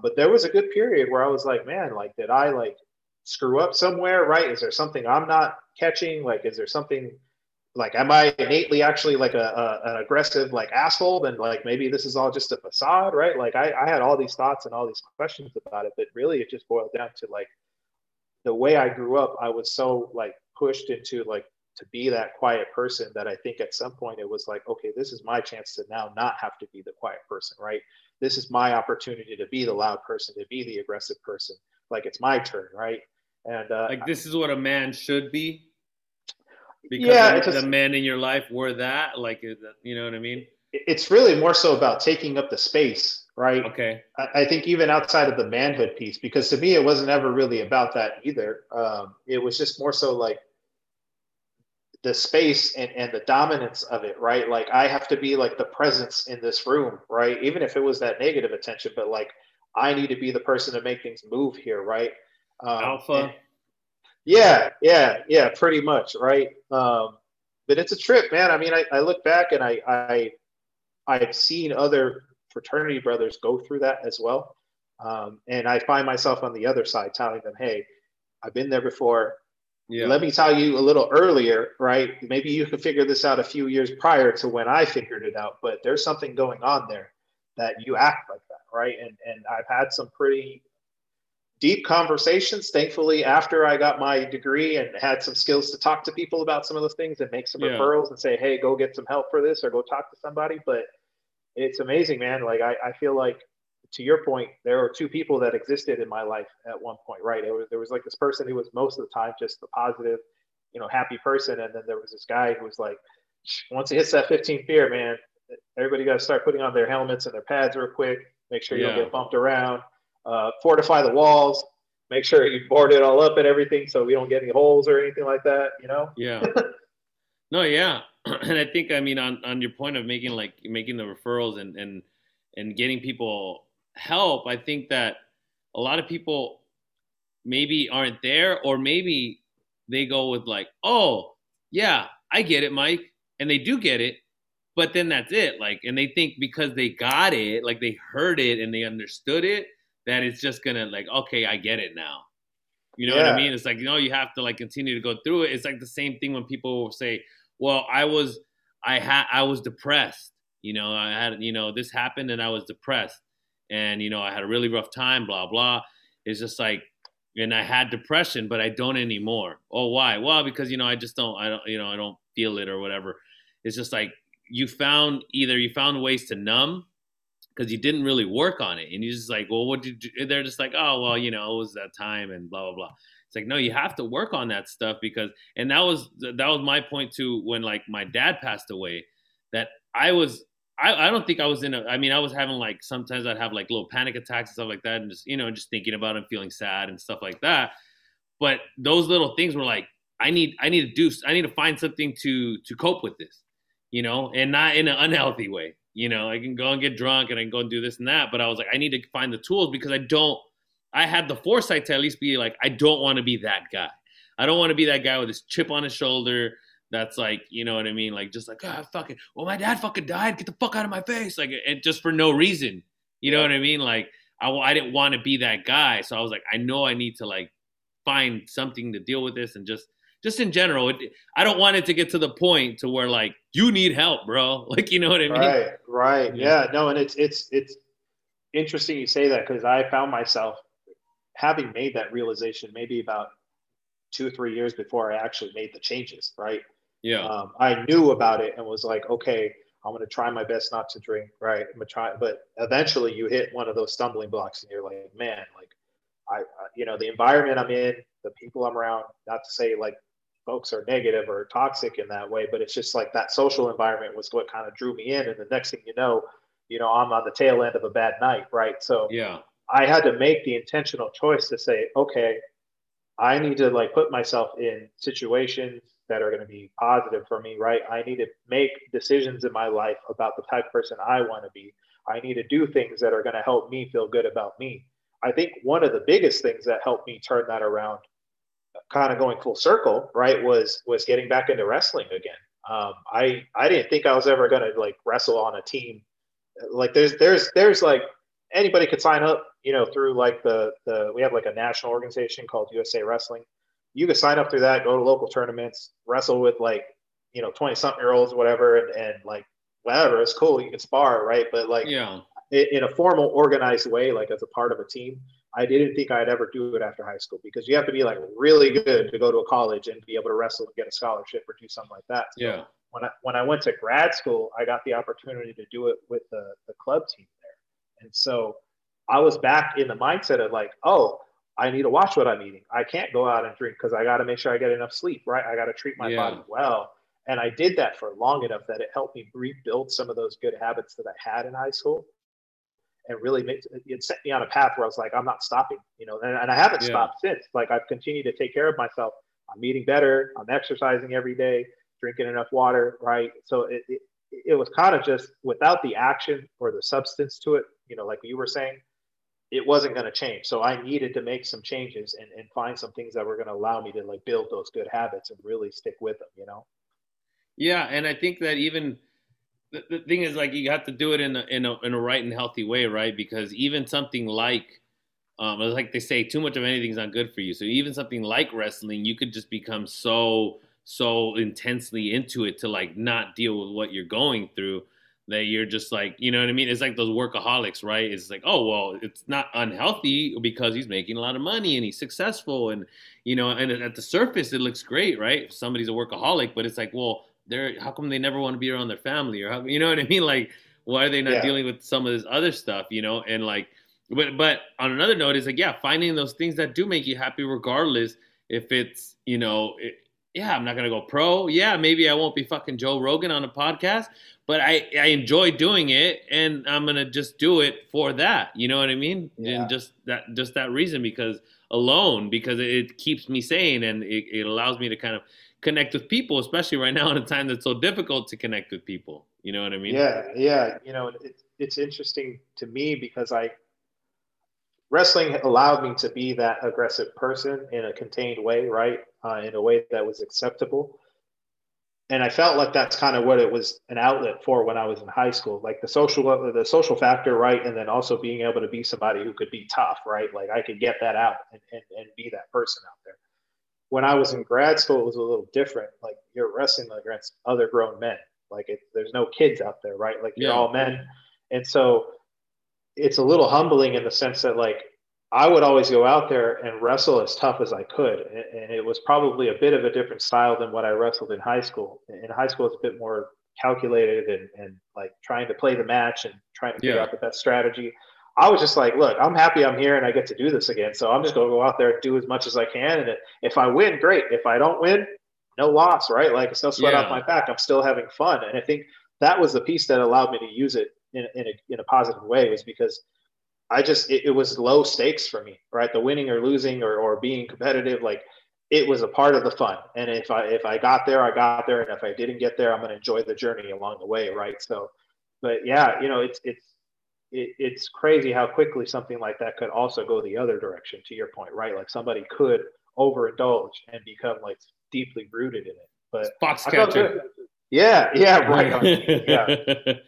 But there was a good period where I was like, man, like, did I like screw up somewhere, right? Is there something I'm not catching? Like, is there something like, am I innately actually like an aggressive like asshole? Then like, maybe this is all just a facade, right? Like I had all these thoughts and all these questions about it, but really it just boiled down to like the way I grew up. I was so like pushed into like, to be that quiet person that I think at some point it was like, okay, this is my chance to now not have to be the quiet person, right? This is my opportunity to be the loud person, to be the aggressive person. Like it's my turn, right? And like this is what a man should be. Because the men in your life were that, like, you know what I mean? It's really more so about taking up the space, right? Okay. I think even outside of the manhood piece, because to me, it wasn't ever really about that either. It was just more so like, the space and the dominance of it, right? Like I have to be like the presence in this room, right? Even if it was that negative attention, but like I need to be the person to make things move here, right? Alpha. Yeah, pretty much, right? But it's a trip, man. I mean, I look back and I've seen other fraternity brothers go through that as well. And I find myself on the other side telling them, hey, I've been there before. Yeah. Let me tell you a little earlier, right? Maybe you could figure this out a few years prior to when I figured it out, but there's something going on there that you act like that, right? And I've had some pretty deep conversations, thankfully, after I got my degree and had some skills to talk to people about some of those things and make some referrals and say, hey, go get some help for this or go talk to somebody. But it's amazing, man. Like I feel like, to your point, there were two people that existed in my life at one point, right? There was like this person who was most of the time just the positive, you know, happy person. And then there was this guy who was like, once he hits that 15th beer, man, everybody got to start putting on their helmets and their pads real quick. Make sure you don't get bumped around. Fortify the walls. Make sure you board it all up and everything so we don't get any holes or anything like that, you know? Yeah. No, yeah. And I think, I mean, on your point of making the referrals and getting people help, I think that a lot of people maybe aren't there, or maybe they go with like, oh yeah, I get it, Mike, and they do get it, but then that's it. Like, and they think because they got it, like they heard it and they understood it, that it's just gonna like, okay, I get it now. You know what I mean? It's like, you have to like continue to go through it. It's like the same thing when people say, well, I was depressed. I had, this happened and I was depressed and, I had a really rough time, blah, blah. It's just like, and I had depression, but I don't anymore. Oh, why? Well, because, I just don't, I don't feel it or whatever. It's just like you found ways to numb because you didn't really work on it. And you're just like, well, what did you, they're just like, oh, well, it was that time and blah, blah, blah. It's like, no, you have to work on that stuff because, and that was my point too, when like my dad passed away, that I don't think I was I was having like, sometimes I'd have like little panic attacks and stuff like that. And just, just thinking about it and feeling sad and stuff like that. But those little things were like, I need to find something to cope with this, and not in an unhealthy way. I can go and get drunk and I can go and do this and that. But I was like, I need to find the tools because I had the foresight to at least be like, I don't want to be that guy. I don't want to be that guy with this chip on his shoulder. That's like, Like, just like, God, fucking, well, my dad fucking died. Get the fuck out of my face. Like, and just for no reason. You know what I mean? Like, I didn't want to be that guy. So I was like, I know I need to like find something to deal with this and just in general, I don't want it to get to the point to where like, you need help, bro. Like, you know what I mean? Right. Yeah. No. And it's interesting you say that because I found myself having made that realization maybe about 2 or 3 years before I actually made the changes. Right. Yeah. I knew about it and was like, okay, I'm going to try my best not to drink. Right. I'm going to try. But eventually you hit one of those stumbling blocks and you're like, man, like I the environment I'm in, the people I'm around, not to say like, folks are negative or toxic in that way, but it's just like that social environment was what kind of drew me in. And the next thing you know, I'm on the tail end of a bad night. Right. So yeah, I had to make the intentional choice to say, okay, I need to like put myself in situations that are going to be positive for me. Right. I need to make decisions in my life about the type of person I want to be. I need to do things that are going to help me feel good about me. I think one of the biggest things that helped me turn that around, kind of going full circle, right, was getting back into wrestling again. I didn't think I was ever going to like wrestle on a team. Like there's like anybody could sign up, through like the we have like a national organization called USA Wrestling. You could sign up through that, go to local tournaments, wrestle with like, 20-something-year-olds or whatever. And like, whatever, it's cool. You can spar. Right. But like in a formal organized way, like as a part of a team, I didn't think I'd ever do it after high school because you have to be like really good to go to a college and be able to wrestle and get a scholarship or do something like that. So yeah. When I went to grad school, I got the opportunity to do it with the club team there. And so I was back in the mindset of like, oh, I need to watch what I'm eating. I can't go out and drink because I got to make sure I get enough sleep, right? I got to treat my body well. And I did that for long enough that it helped me rebuild some of those good habits that I had in high school. And really it set me on a path where I was like, I'm not stopping, and I haven't stopped since. Like I've continued to take care of myself. I'm eating better. I'm exercising every day, drinking enough water. Right. So it was kind of just without the action or the substance to it, like you were saying, it wasn't going to change. So I needed to make some changes and find some things that were going to allow me to like build those good habits and really stick with them, Yeah. And I think that even, the thing is, like, you have to do it in a right and healthy way, right? Because even something like they say, too much of anything's not good for you. So even something like wrestling, you could just become so intensely into it to like not deal with what you're going through that you're just like, you know what I mean? It's like those workaholics, right? It's like, oh well, it's not unhealthy because he's making a lot of money and he's successful, and and at the surface it looks great, right? If somebody's a workaholic, but it's like, well, how come they never want to be around their family or how, you know what I mean? Like, why are they not dealing with some of this other stuff, And like, but on another note is like, finding those things that do make you happy, regardless if it's, I'm not going to go pro. Yeah. Maybe I won't be fucking Joe Rogan on a podcast, but I enjoy doing it and I'm going to just do it for that. You know what I mean? Yeah. And just that reason, because it keeps me sane and it allows me to kind of connect with people, especially right now in a time that's so difficult to connect with people. You know what I mean? Yeah. It's interesting to me because wrestling allowed me to be that aggressive person in a contained way, right? In a way that was acceptable. And I felt like that's kind of what it was an outlet for when I was in high school, like the social factor, right? And then also being able to be somebody who could be tough, right? Like I could get that out and be that person out there. When I was in grad school, it was a little different. Like you're wrestling against other grown men. Like there's no kids out there, right? Like you're all men. And so it's a little humbling in the sense that like I would always go out there and wrestle as tough as I could. And it was probably a bit of a different style than what I wrestled in high school. In high school, it's a bit more calculated and like trying to play the match and trying to figure out the best strategy. I was just like, look, I'm happy I'm here and I get to do this again. So I'm just going to go out there and do as much as I can. And if I win, great. If I don't win, no loss, right? Like it's no sweat off my back. I'm still having fun. And I think that was the piece that allowed me to use it in a positive way, was because I just, it was low stakes for me, right? The winning or losing or being competitive, like it was a part of the fun. And if I got there, I got there. And if I didn't get there, I'm going to enjoy the journey along the way. Right. So, but yeah, you know, it's crazy how quickly something like that could also go the other direction, to your point, right? Like somebody could overindulge and become like deeply rooted in it. But Foxcatcher. Right. I mean,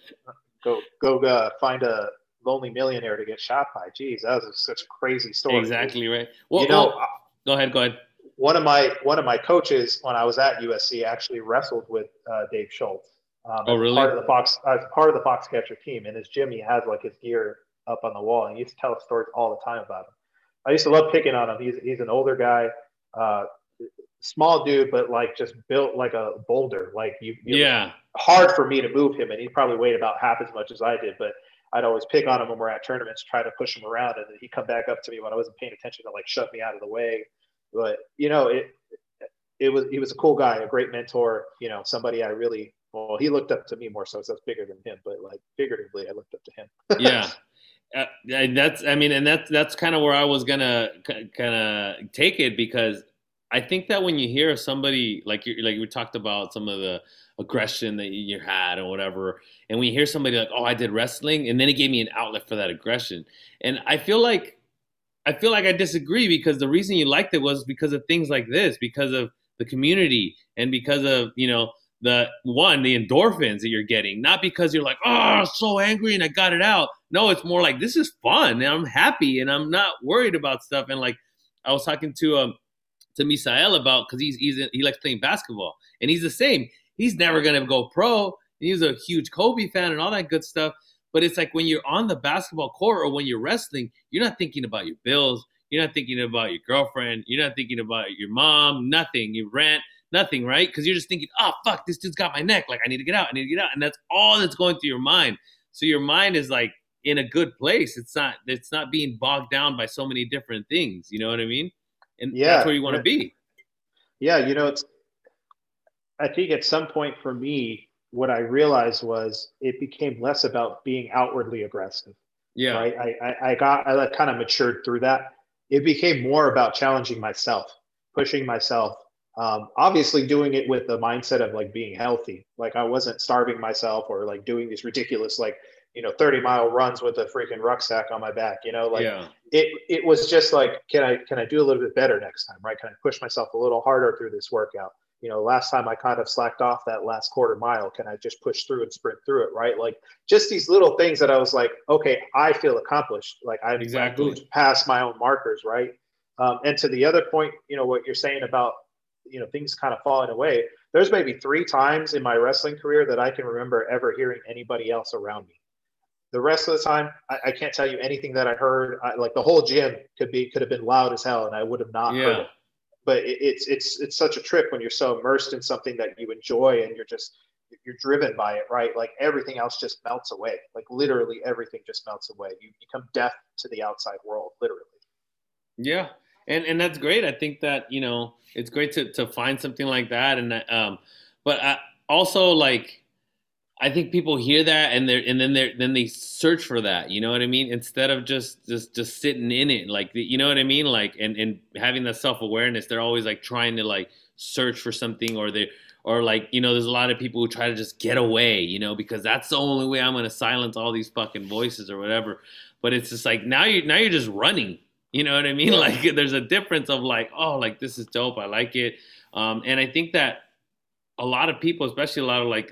Go find a lonely millionaire to get shot by. Geez, that was such a crazy story. Exactly right. Well, you know, go ahead. One of my coaches when I was at USC actually wrestled with Dave Schultz. Really? Part of the Foxcatcher team. And his gym, he has like his gear up on the wall, and he used to tell stories all the time about him. I used to love picking on him. He's an older guy, small dude, but like just built like a boulder. Like hard for me to move him, and he probably weighed about half as much as I did. But I'd always pick on him when we're at tournaments, try to push him around, and then he'd come back up to me when I wasn't paying attention to like shove me out of the way. But you know, he was a cool guy, a great mentor. You know, somebody I really. Well, he looked up to me more so, because I was bigger than him, but like figuratively, I looked up to him. That's kind of where I was gonna kind of take it, because I think that when you hear somebody like we talked about some of the aggression that you had or whatever, and we hear somebody like, oh, I did wrestling, and then it gave me an outlet for that aggression, and I feel like I disagree, because the reason you liked it was because of things like this, because of the community, and because of, you know, the endorphins that you're getting, not because you're like, oh, I'm so angry and I got it out. No, it's more like, this is fun and I'm happy and I'm not worried about stuff. And like, I was talking to Misael about, cause he likes playing basketball, and he's the same. He's never going to go pro. And he was a huge Kobe fan and all that good stuff. But it's like when you're on the basketball court or when you're wrestling, you're not thinking about your bills. You're not thinking about your girlfriend. You're not thinking about your mom, nothing. You rant. Nothing, right? Because you're just thinking, oh, fuck, this dude's got my neck. Like, I need to get out. And that's all that's going through your mind. So your mind is, like, in a good place. It's not being bogged down by so many different things. You know what I mean? And that's where you want to be. Yeah, you know, I think at some point for me, what I realized was it became less about being outwardly aggressive. Yeah. Right? I kind of matured through that. It became more about challenging myself, pushing myself. Obviously doing it with the mindset of like being healthy. Like I wasn't starving myself or like doing these ridiculous, like, you know, 30-mile runs with a freaking rucksack on my back, you know, like it was just like, can I do a little bit better next time? Right. Can I push myself a little harder through this workout? You know, last time I kind of slacked off that last quarter mile. Can I just push through and sprint through it? Right. Like just these little things that I was like, okay, I feel accomplished. Like I've moved past my own markers. Right. And to the other point, you know, what you're saying about, you know, things kind of falling away. There's maybe 3 times in my wrestling career that I can remember ever hearing anybody else around me. The rest of the time, I can't tell you anything that I heard. Like the whole gym could have been loud as hell, and I would have not heard it. But it's such a trip when you're so immersed in something that you enjoy, and you're driven by it, right? Like everything else just melts away. Like literally everything just melts away. You become deaf to the outside world, literally. Yeah. And that's great. I think that, you know, it's great to find something like that. And but I also, like, I think people hear that and then they search for that. You know what I mean? Instead of just sitting in it, like, you know what I mean? Like, and having that self-awareness, they're always like trying to like search for something, or like, you know, there's a lot of people who try to just get away, you know, because that's the only way I'm going to silence all these fucking voices or whatever. But it's just like, now you're just running. You know what I mean? Like, there's a difference of like, oh, like this is dope. I like it. And I think that a lot of people, especially a lot of like,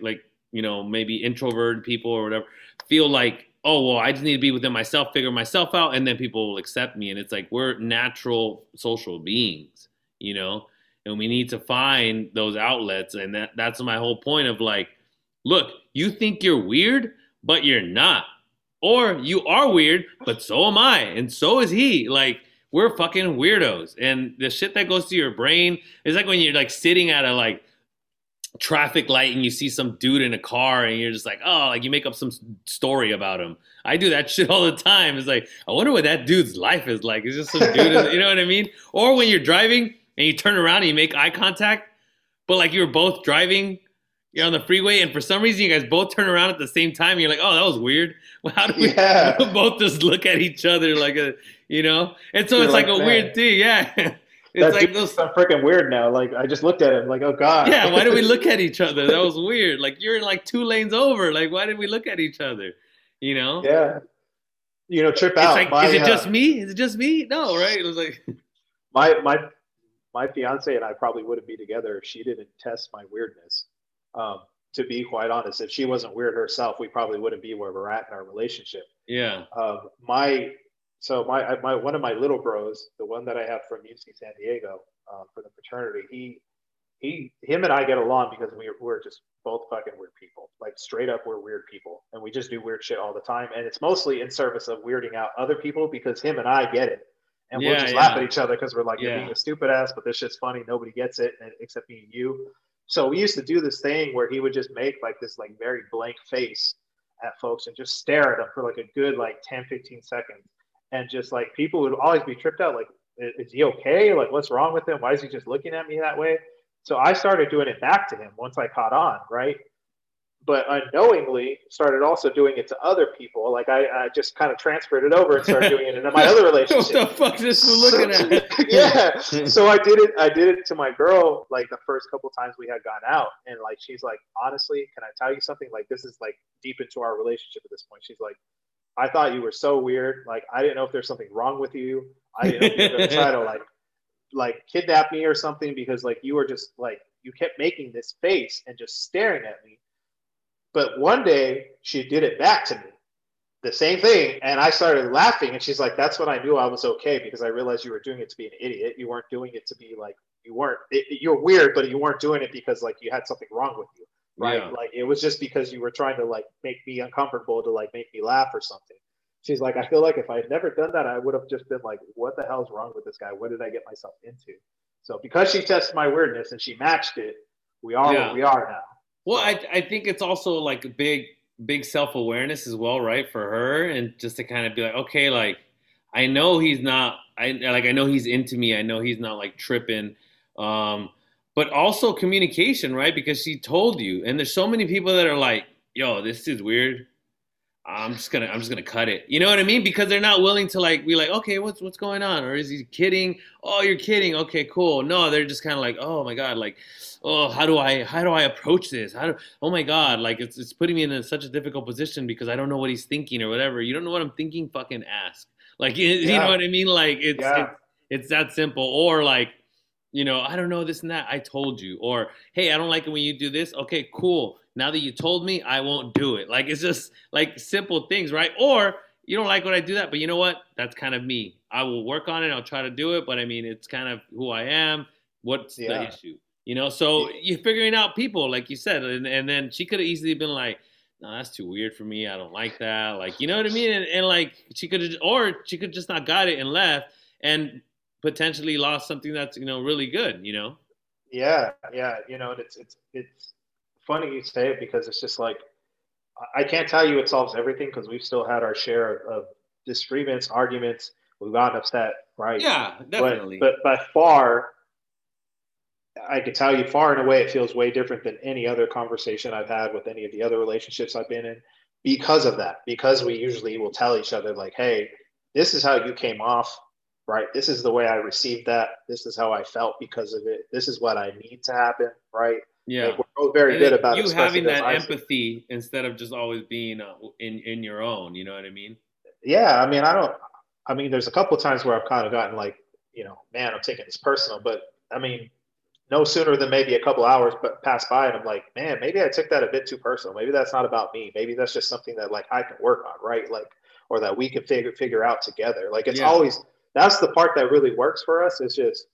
you know, maybe introverted people or whatever, feel like, oh, well, I just need to be within myself, figure myself out, and then people will accept me. And it's like, we're natural social beings, you know, and we need to find those outlets. And that's my whole point of like, look, you think you're weird, but you're not. Or you are weird, but so am I, and so is he. Like, we're fucking weirdos. And the shit that goes through your brain is like when you're like sitting at a like traffic light and you see some dude in a car and you're just like, oh, like you make up some story about him. I do that shit all the time. It's like, I wonder what that dude's life is like. It's just some dude, you know what I mean? Or when you're driving and you turn around and you make eye contact, but like you're both driving, you're on the freeway, and for some reason you guys both turn around at the same time. And you're like, oh, that was weird. Well, how do we both just look at each other like a, you know? And so you're, it's like a man. Weird thing, yeah. It's that like those. I'm freaking weird now. Like I just looked at him, like, oh god. Yeah, why did we look at each other? That was weird. Like you're like two lanes over. Like why did we look at each other? You know? Yeah. You know, trip out. It's like, my, is it just me? Is it just me? No, right? It was like my fiance and I probably wouldn't be together if she didn't test my weirdness. To be quite honest, if she wasn't weird herself, we probably wouldn't be where we're at in our relationship. Yeah. So my one of my little bros, the one that I have from UC San Diego, for the fraternity, him and I get along because we're just both fucking weird people. Like straight up, we're weird people, and we just do weird shit all the time. And it's mostly in service of weirding out other people because him and I get it, and we'll just laugh at each other because we're like, you're being a stupid ass, but this shit's funny. Nobody gets it except me and you. So we used to do this thing where he would just make like this like very blank face at folks and just stare at them for like a good like 10, 15 seconds. And just like people would always be tripped out, like, is he okay? Like, what's wrong with him? Why is he just looking at me that way? So I started doing it back to him once I caught on, right? But unknowingly started also doing it to other people. Like I just kind of transferred it over and started doing it in my other relationship. What the fuck is this looking at? Yeah. So I did it to my girl like the first couple times we had gone out, and like she's like, honestly, can I tell you something? Like this is like deep into our relationship at this point. She's like, I thought you were so weird. Like, I didn't know if there's something wrong with you. I didn't know if you were going to try to like kidnap me or something, because like you were just like, you kept making this face and just staring at me. But one day she did it back to me, the same thing. And I started laughing, and she's like, that's when I knew I was okay, because I realized you were doing it to be an idiot. You weren't doing it to be like, you're weird, but you weren't doing it because like you had something wrong with you. Right. Yeah. Like it was just because you were trying to like make me uncomfortable to like make me laugh or something. She's like, I feel like if I had never done that, I would have just been like, what the hell's wrong with this guy? What did I get myself into? So because she tested my weirdness and she matched it, we are what we are now. Well, I think it's also like a big self-awareness as well, right? For her, and just to kind of be like, okay, like I know he's not, I know he's into me. I know he's not like tripping. But also communication, right? Because she told you, and there's so many people that are like, "Yo, this is weird. I'm just gonna cut it." You know what I mean? Because they're not willing to like be like, "Okay, what's going on?" Or is he kidding? Oh, you're kidding. Okay, cool. No, they're just kind of like, "Oh my god, like, oh, how do I approach this? Oh my god, like it's putting me in such a difficult position because I don't know what he's thinking or whatever. You don't know what I'm thinking? Fucking ask. Like, you know what I mean? Like it's that simple. Or like, you know, I don't know this and that. I told you. Or, hey, I don't like it when you do this. Okay, cool. Now that you told me, I won't do it. Like, it's just like simple things, right? Or you don't like when I do that, but you know what? That's kind of me. I will work on it. I'll try to do it. But I mean, it's kind of who I am. What's the issue? You know, so you're figuring out people, like you said. And then she could have easily been like, no, that's too weird for me. I don't like that. Like, you know what I mean? And like, she could just not got it and left. And potentially lost something that's, you know, really good, you know? Yeah. You know, it's funny you say it, because it's just like, I can't tell you it solves everything, because we've still had our share of disagreements, arguments. We've gotten upset, right? Yeah, definitely. But by far, I could tell you far and away, it feels way different than any other conversation I've had with any of the other relationships I've been in, because of that, because we usually will tell each other like, hey, this is how you came off. Right. This is the way I received that. This is how I felt because of it. This is what I need to happen. Right. Yeah. Like we're both very good about you having that empathy instead of just always being in your own. You know what I mean? Yeah. I mean, there's a couple of times where I've kind of gotten like, you know, man, I'm taking this personal, but I mean, no sooner than maybe a couple hours pass by, and I'm like, man, maybe I took that a bit too personal. Maybe that's not about me. Maybe that's just something that like I can work on, right? Like, or that we can figure out together. Like, it's always, that's the part that really works for us. It's just,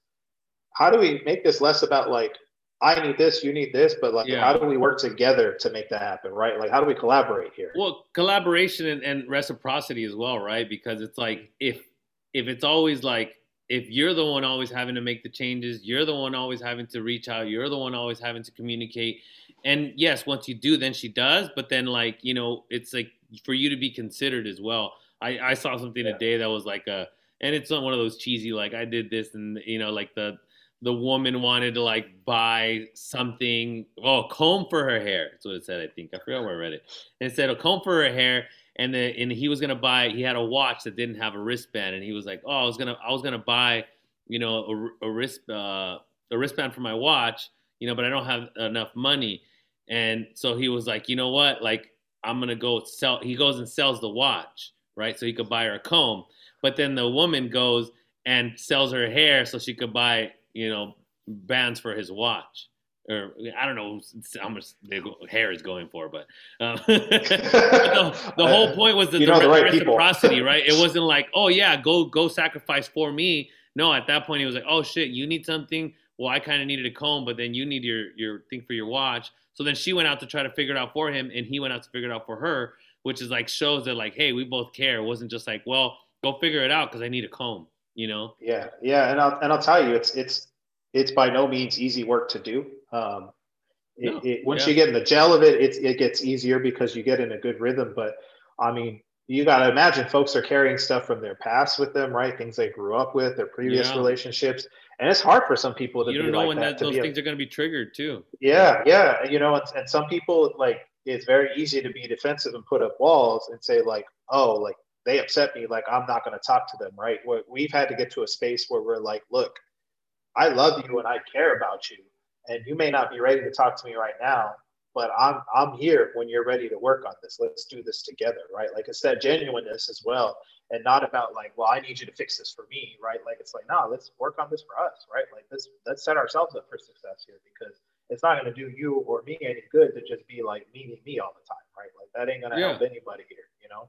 how do we make this less about like, I need this, you need this, but like, how do we work together to make that happen, right? Like, how do we collaborate here? Well, collaboration and reciprocity as well, right? Because it's like, if it's always like, if you're the one always having to make the changes, you're the one always having to reach out, you're the one always having to communicate. And yes, once you do, then she does. But then like, you know, it's like for you to be considered as well. I saw something today that was like a, and it's not one of those cheesy, like I did this and, you know, like the woman wanted to like buy something, comb for her hair. That's what it said, I think. I forgot where I read it. And it said a comb for her hair. And then, and he was gonna buy, he had a watch that didn't have a wristband, and he was like, oh, I was gonna buy, you know, a wristband for my watch, you know, but I don't have enough money. And so he was like, you know what? Like, I'm gonna go sell. He goes and sells the watch, right? So he could buy her a comb. But then the woman goes and sells her hair so she could buy, you know, bands for his watch. Or I don't know how much the hair is going for, but the whole point was the right reciprocity, right? It wasn't like, oh yeah, go sacrifice for me. No, at that point he was like, oh shit, you need something. Well, I kind of needed a comb, but then you need your thing for your watch. So then she went out to try to figure it out for him, and he went out to figure it out for her, which is like shows that like, hey, we both care. It wasn't just like, well, go figure it out because I need a comb, you know? Yeah, yeah, and I'll tell you, it's by no means easy work to do. Once you get in the gel of it, it gets easier because you get in a good rhythm. But I mean, you got to imagine folks are carrying stuff from their past with them, right? Things they grew up with, their previous relationships. And it's hard for some people to be like that. You don't know when those things are going to be triggered too. Yeah. Yeah. You know, and some people, like, it's very easy to be defensive and put up walls and say like, oh, like they upset me. Like, I'm not going to talk to them. Right. We've had to get to a space where we're like, look, I love you and I care about you. And you may not be ready to talk to me right now, but I'm here when you're ready to work on this. Let's do this together, right? Like, it's that genuineness as well, and not about like, well, I need you to fix this for me, right? Like, it's like, no, let's work on this for us, right? Like, let's set ourselves up for success here, because it's not going to do you or me any good to just be like me all the time, right? Like, that ain't going to help anybody here, you know?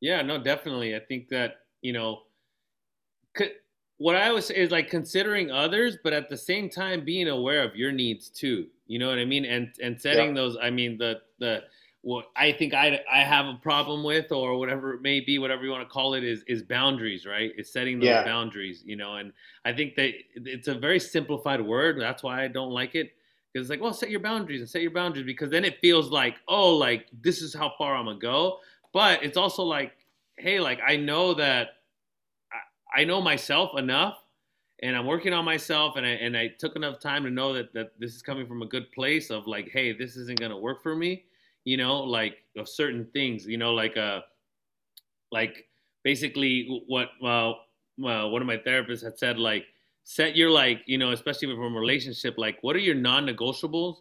Yeah, no, definitely. I think that, you know, what I always say is like considering others, but at the same time being aware of your needs too. You know what I mean? And setting those, I mean, the what I think I have a problem with, or whatever it may be, whatever you want to call it, is boundaries, right? It's setting those boundaries, you know. And I think that it's a very simplified word. That's why I don't like it. Because it's like, well, set your boundaries, because then it feels like, oh, like this is how far I'm gonna go. But it's also like, hey, like I know that I know myself enough, and I'm working on myself, and I took enough time to know that this is coming from a good place of like, hey, this isn't going to work for me, you know, like of certain things, you know, like basically one of my therapists had said, like, set your, like, you know, especially from a relationship, like what are your non-negotiables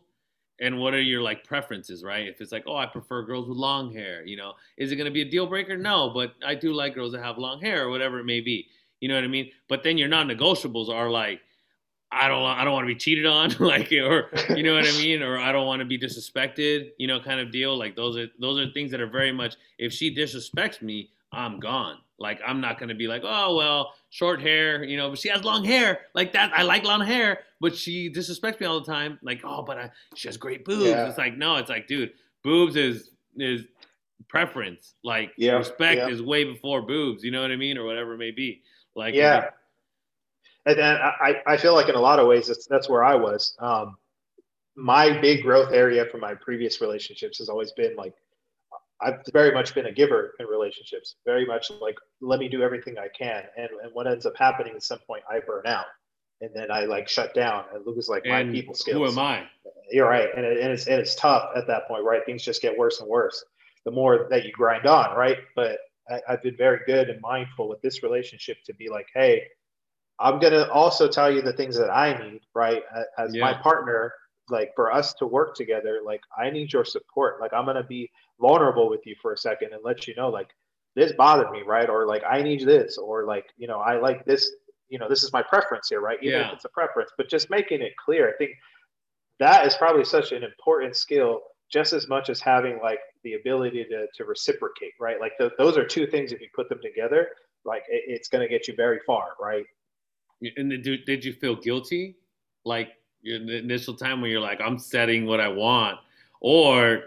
and what are your like preferences, right? If it's like, oh, I prefer girls with long hair, you know, is it going to be a deal breaker? No, but I do like girls that have long hair or whatever it may be. You know what I mean? But then your non-negotiables are like, I don't want to be cheated on, like, or you know what I mean, or I don't want to be disrespected, you know, kind of deal. Like those are things that are very much, if she disrespects me, I'm gone. Like, I'm not going to be like, oh, well, short hair, you know, but she has long hair like that. I like long hair, but she disrespects me all the time. Like, oh, but she has great boobs. Yeah. It's like, no, it's like, dude, boobs is preference. Like respect is way before boobs, you know what I mean? Or whatever it may be. Like, yeah. And then I feel like in a lot of ways, that's where I was. My big growth area from my previous relationships has always been like, I've very much been a giver in relationships, very much like, let me do everything I can. And what ends up happening at some point, I burn out. And then I like shut down and lose like my people skills. Who am I? You're right. And it's tough at that point, right? Things just get worse and worse the more that you grind on, right? But I've been very good and mindful with this relationship to be like, hey, I'm going to also tell you the things that I need, right? As my partner, like for us to work together, like I need your support. Like I'm going to be vulnerable with you for a second and let you know, like, this bothered me, right? Or like, I need this, or like, you know, I like this you know, this is my preference here, right? Even if it's a preference, but just making it clear. I think that is probably such an important skill, just as much as having like the ability to reciprocate, right? Like those are two things. If you put them together, like it's going to get you very far, right? And did you feel guilty, like the initial time when you're like, I'm setting what I want, or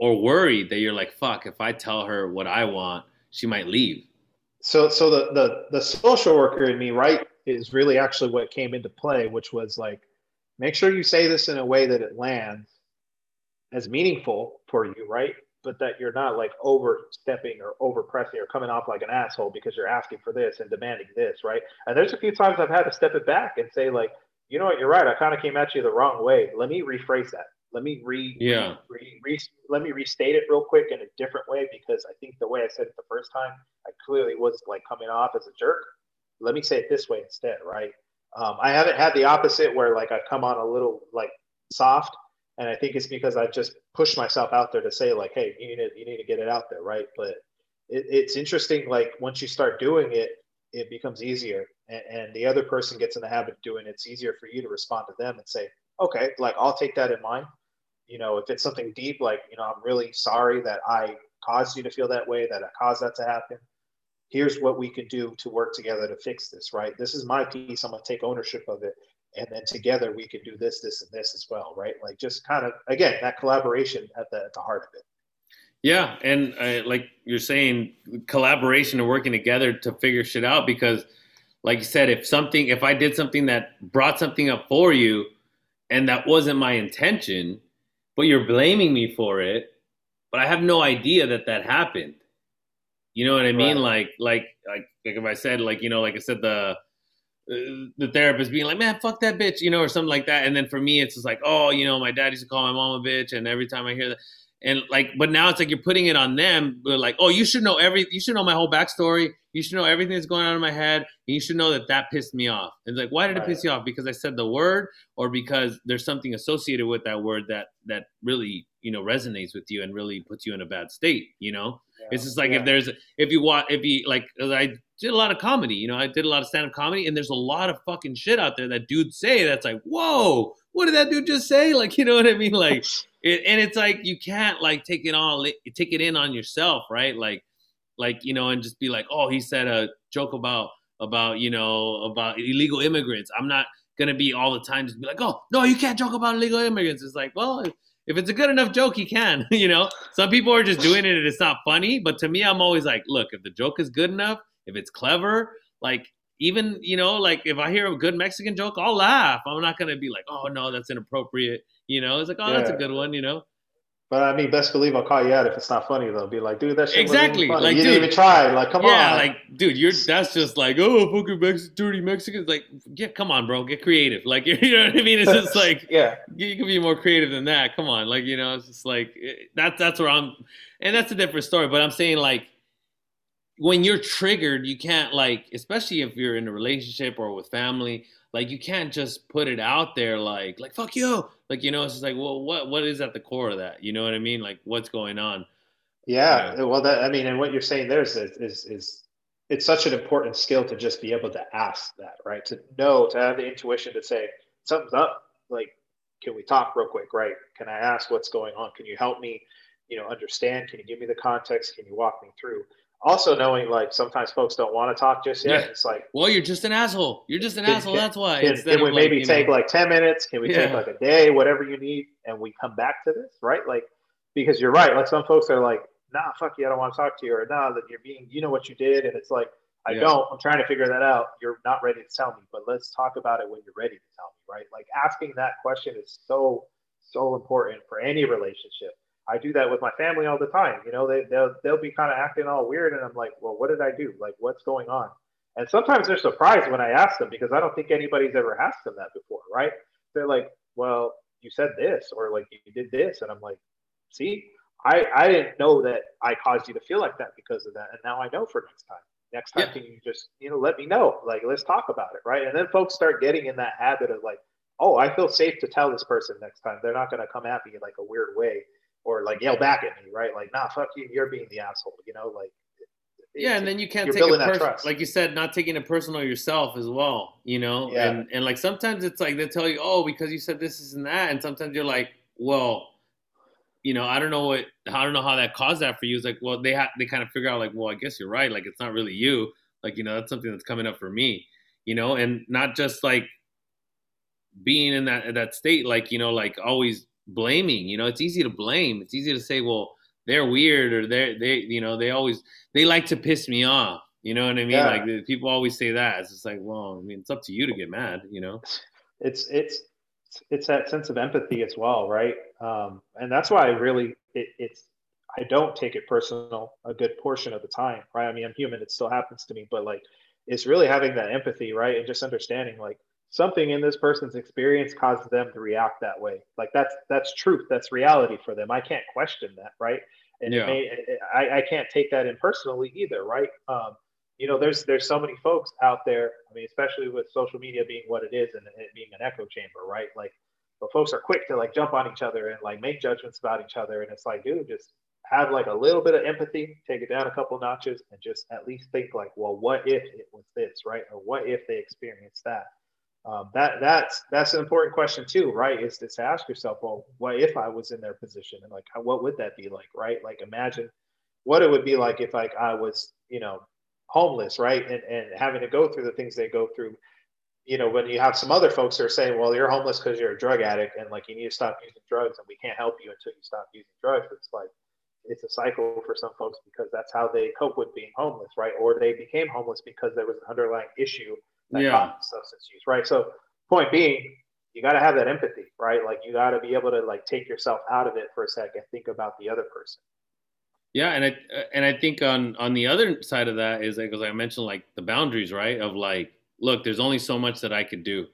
worried that you're like, fuck, if I tell her what I want, she might leave? So the social worker in me, right, is really actually what came into play, which was like, make sure you say this in a way that it lands as meaningful for you, right? But that you're not like overstepping or overpressing or coming off like an asshole because you're asking for this and demanding this, right? And there's a few times I've had to step it back and say like, you know what, you're right. I kind of came at you the wrong way. Let me rephrase that. Let me restate it real quick in a different way, because I think the way I said it the first time, I clearly was like coming off as a jerk. Let me say it this way instead, right? I haven't had the opposite where like I've come on a little like soft, and I think it's because I just pushed myself out there to say like, hey, you need to get it out there, right? But it's interesting, like once you start doing it, it becomes easier, and the other person gets in the habit of doing it. It's easier for you to respond to them and say, okay, like I'll take that in mind. You know, if it's something deep, like, you know, I'm really sorry that I caused you to feel that way, that I caused that to happen. Here's what we could do to work together to fix this, right? This is my piece. I'm going to take ownership of it. And then together we could do this, this, and this as well, right? Like just kind of, again, that collaboration at the heart of it. Yeah. And like you're saying, collaboration and working together to figure shit out, because like you said, if I did something that brought something up for you and that wasn't my intention, but you're blaming me for it, but I have no idea that happened. You know what I mean? Right. Like if I said, like, you know, like I said, the therapist being like, man, fuck that bitch, you know, or something like that. And then for me, it's just like, oh, you know, my dad used to call my mom a bitch. And every time I hear that, and like, but now it's like, you're putting it on them. But like, oh, you should know my whole backstory. You should know everything that's going on in my head. And you should know that pissed me off. And like, why did it piss you off? Because I said the word, or because there's something associated with that word that really, you know, resonates with you and really puts you in a bad state, you know? Yeah. It's just like, I did a lot of comedy, you know, I did a lot of stand-up comedy, and there's a lot of fucking shit out there that dudes say that's like, whoa, what did that dude just say? Like, you know what I mean? Like, and it's like, you can't like take it in on yourself, right? Like, you know, and just be like, oh, he said a joke about, you know, about illegal immigrants. I'm not going to be all the time just be like, oh, no, you can't joke about illegal immigrants. It's like, well, if it's a good enough joke, you can, you know. Some people are just doing it and it's not funny. But to me, I'm always like, look, if the joke is good enough, if it's clever, like even, you know, like if I hear a good Mexican joke, I'll laugh. I'm not going to be like, oh, no, that's inappropriate. You know, it's like, oh, that's a good one, you know. But I mean, best believe I'll call you out if it's not funny, though. Be like, dude, that shit wasn't funny. Like, you didn't even try. Like, come on. Yeah, like, dude, that's just like, oh, fucking dirty Mexicans. Like, yeah, come on, bro. Get creative. Like, you know what I mean? It's just like, yeah, you can be more creative than that. Come on. Like, you know, it's just like, that's where I'm, and that's a different story. But I'm saying, like, when you're triggered, you can't, like, especially if you're in a relationship or with family, like, you can't just put it out there like, fuck you. Like, you know, it's just like, well, what is at the core of that? You know what I mean? Like, what's going on? Yeah. Well, that, I mean, and what you're saying there is it's such an important skill to just be able to ask that, right? To know, to have the intuition to say, something's up. Like, can we talk real quick, right? Can I ask what's going on? Can you help me, you know, understand? Can you give me the context? Can you walk me through? Also knowing, like, sometimes folks don't want to talk just yet. Yeah. It's like, well, you're just an asshole. That's why. Can we maybe take, like, 10 minutes? Can we take, like, a day? Whatever you need. And we come back to this, right? Like, because you're right. Like, some folks are like, nah, fuck you. I don't want to talk to you. Or nah, that you're being, you know what you did. And it's like, I'm trying to figure that out. You're not ready to tell me. But let's talk about it when you're ready to tell me, right? Like, asking that question is so, so important for any relationship. I do that with my family all the time. You know, they'll be kind of acting all weird, and I'm like, well, what did I do? Like, what's going on? And sometimes they're surprised when I ask them, because I don't think anybody's ever asked them that before, right? They're like, well, you said this, or like, you did this. And I'm like, see, I didn't know that I caused you to feel like that because of that. And now I know for next time. Next time, can you just, you know, let me know? Like, let's talk about it, right? And then folks start getting in that habit of like, oh, I feel safe to tell this person next time. They're not going to come at me in like a weird way, or like yell back at me, right? Like, nah, fuck you, you're being the asshole, you know, like Yeah, and then you can't take it personal. Like you said, not taking it personal yourself as well, you know? Yeah. And like sometimes it's like they tell you, oh, because you said this and that. And sometimes you're like, well, you know, I don't know how that caused that for you. It's like, well, they kind of figure out like, well, I guess you're right. Like, it's not really you. Like, you know, that's something that's coming up for me, you know? And not just like being in that state, like, you know, like always blaming, you know, it's easy to blame. It's easy to say, well, they're weird, or they you know, they like to piss me off. You know what I mean? Yeah. Like people always say that. It's just like, well, I mean, it's up to you to get mad, you know? It's that sense of empathy as well. Right. And that's why I really, I don't take it personal a good portion of the time. Right. I mean, I'm human. It still happens to me, but like, it's really having that empathy. Right. And just understanding like something in this person's experience causes them to react that way. Like that's truth. That's reality for them. I can't question that. Right. And yeah. I can't take that in personally either. Right. You know, there's so many folks out there. I mean, especially with social media being what it is and it being an echo chamber, right? Like, but folks are quick to like jump on each other and like make judgments about each other. And it's like, dude, just have like a little bit of empathy, take it down a couple notches, and just at least think like, well, what if it was this, right? Or what if they experienced that? That's an important question too, right? Is to ask yourself, well, what if I was in their position, and like, what would that be like, right? Like, imagine what it would be like if like I was, you know, homeless, right? And having to go through the things they go through, you know, when you have some other folks who are saying, well, you're homeless because you're a drug addict and like you need to stop using drugs and we can't help you until you stop using drugs. It's like, it's a cycle for some folks because that's how they cope with being homeless, right? Or they became homeless because there was an underlying issue that caused substance use, right? So point being, you got to have that empathy, right? Like you got to be able to like take yourself out of it for a sec and think about the other person. Yeah, and I think on the other side of that is, because I mentioned like the boundaries, right? Of like, look, there's only so much that I could do,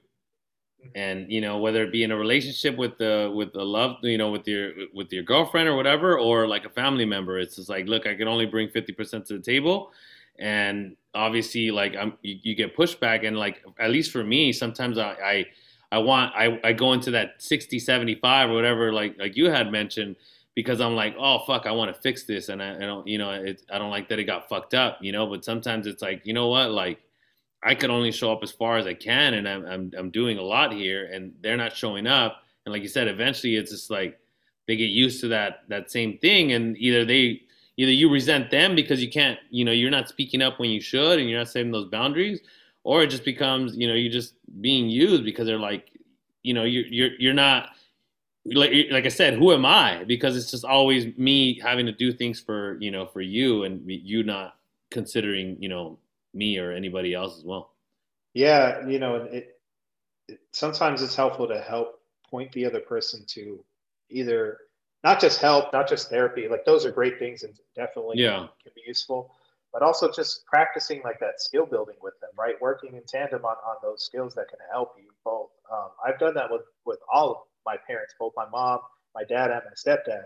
and you know, whether it be in a relationship with a love, you know, with your girlfriend or whatever, or like a family member, it's just like, look, I can only bring 50% to the table, and obviously, like you get pushback, and like at least for me, sometimes I go into that 60, 75 or whatever, like you had mentioned. Because I'm like, oh fuck, I want to fix this, and I don't, you know, I don't like that it got fucked up, you know. But sometimes it's like, you know what, like I could only show up as far as I can, and I'm doing a lot here, and they're not showing up. And like you said, eventually it's just like they get used to that same thing, and either you resent them because you can't, you know, you're not speaking up when you should, and you're not setting those boundaries, or it just becomes, you know, you're just being used because they're like, you know, you're not. Like I said, who am I? Because it's just always me having to do things for, you know, for you, and you not considering, you know, me or anybody else as well. Yeah, you know, it sometimes it's helpful to help point the other person to either not just help, not just therapy. Like those are great things and definitely can be useful, but also just practicing like that skill building with them, right? Working in tandem on those skills that can help you both. I've done that with all of them. My parents, both my mom, my dad, and my stepdad,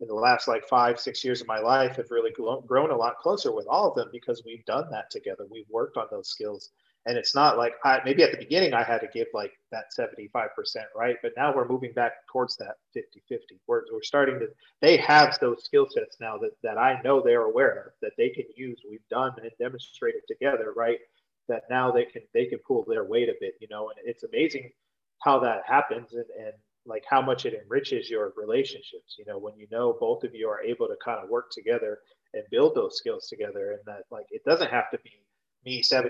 in the last like 5-6 years of my life have really grown a lot closer with all of them because we've done that together. We've worked on those skills, and it's not like maybe at the beginning I had to give like that 75%, right? But now we're moving back towards that 50-50. We're starting to, they have those skill sets now that I know they're aware of, that they can use, we've done and demonstrated together, right? That now they can pull their weight a bit, you know, and it's amazing how that happens and like how much it enriches your relationships, you know, when you know both of you are able to kind of work together and build those skills together. And that like, it doesn't have to be me 75%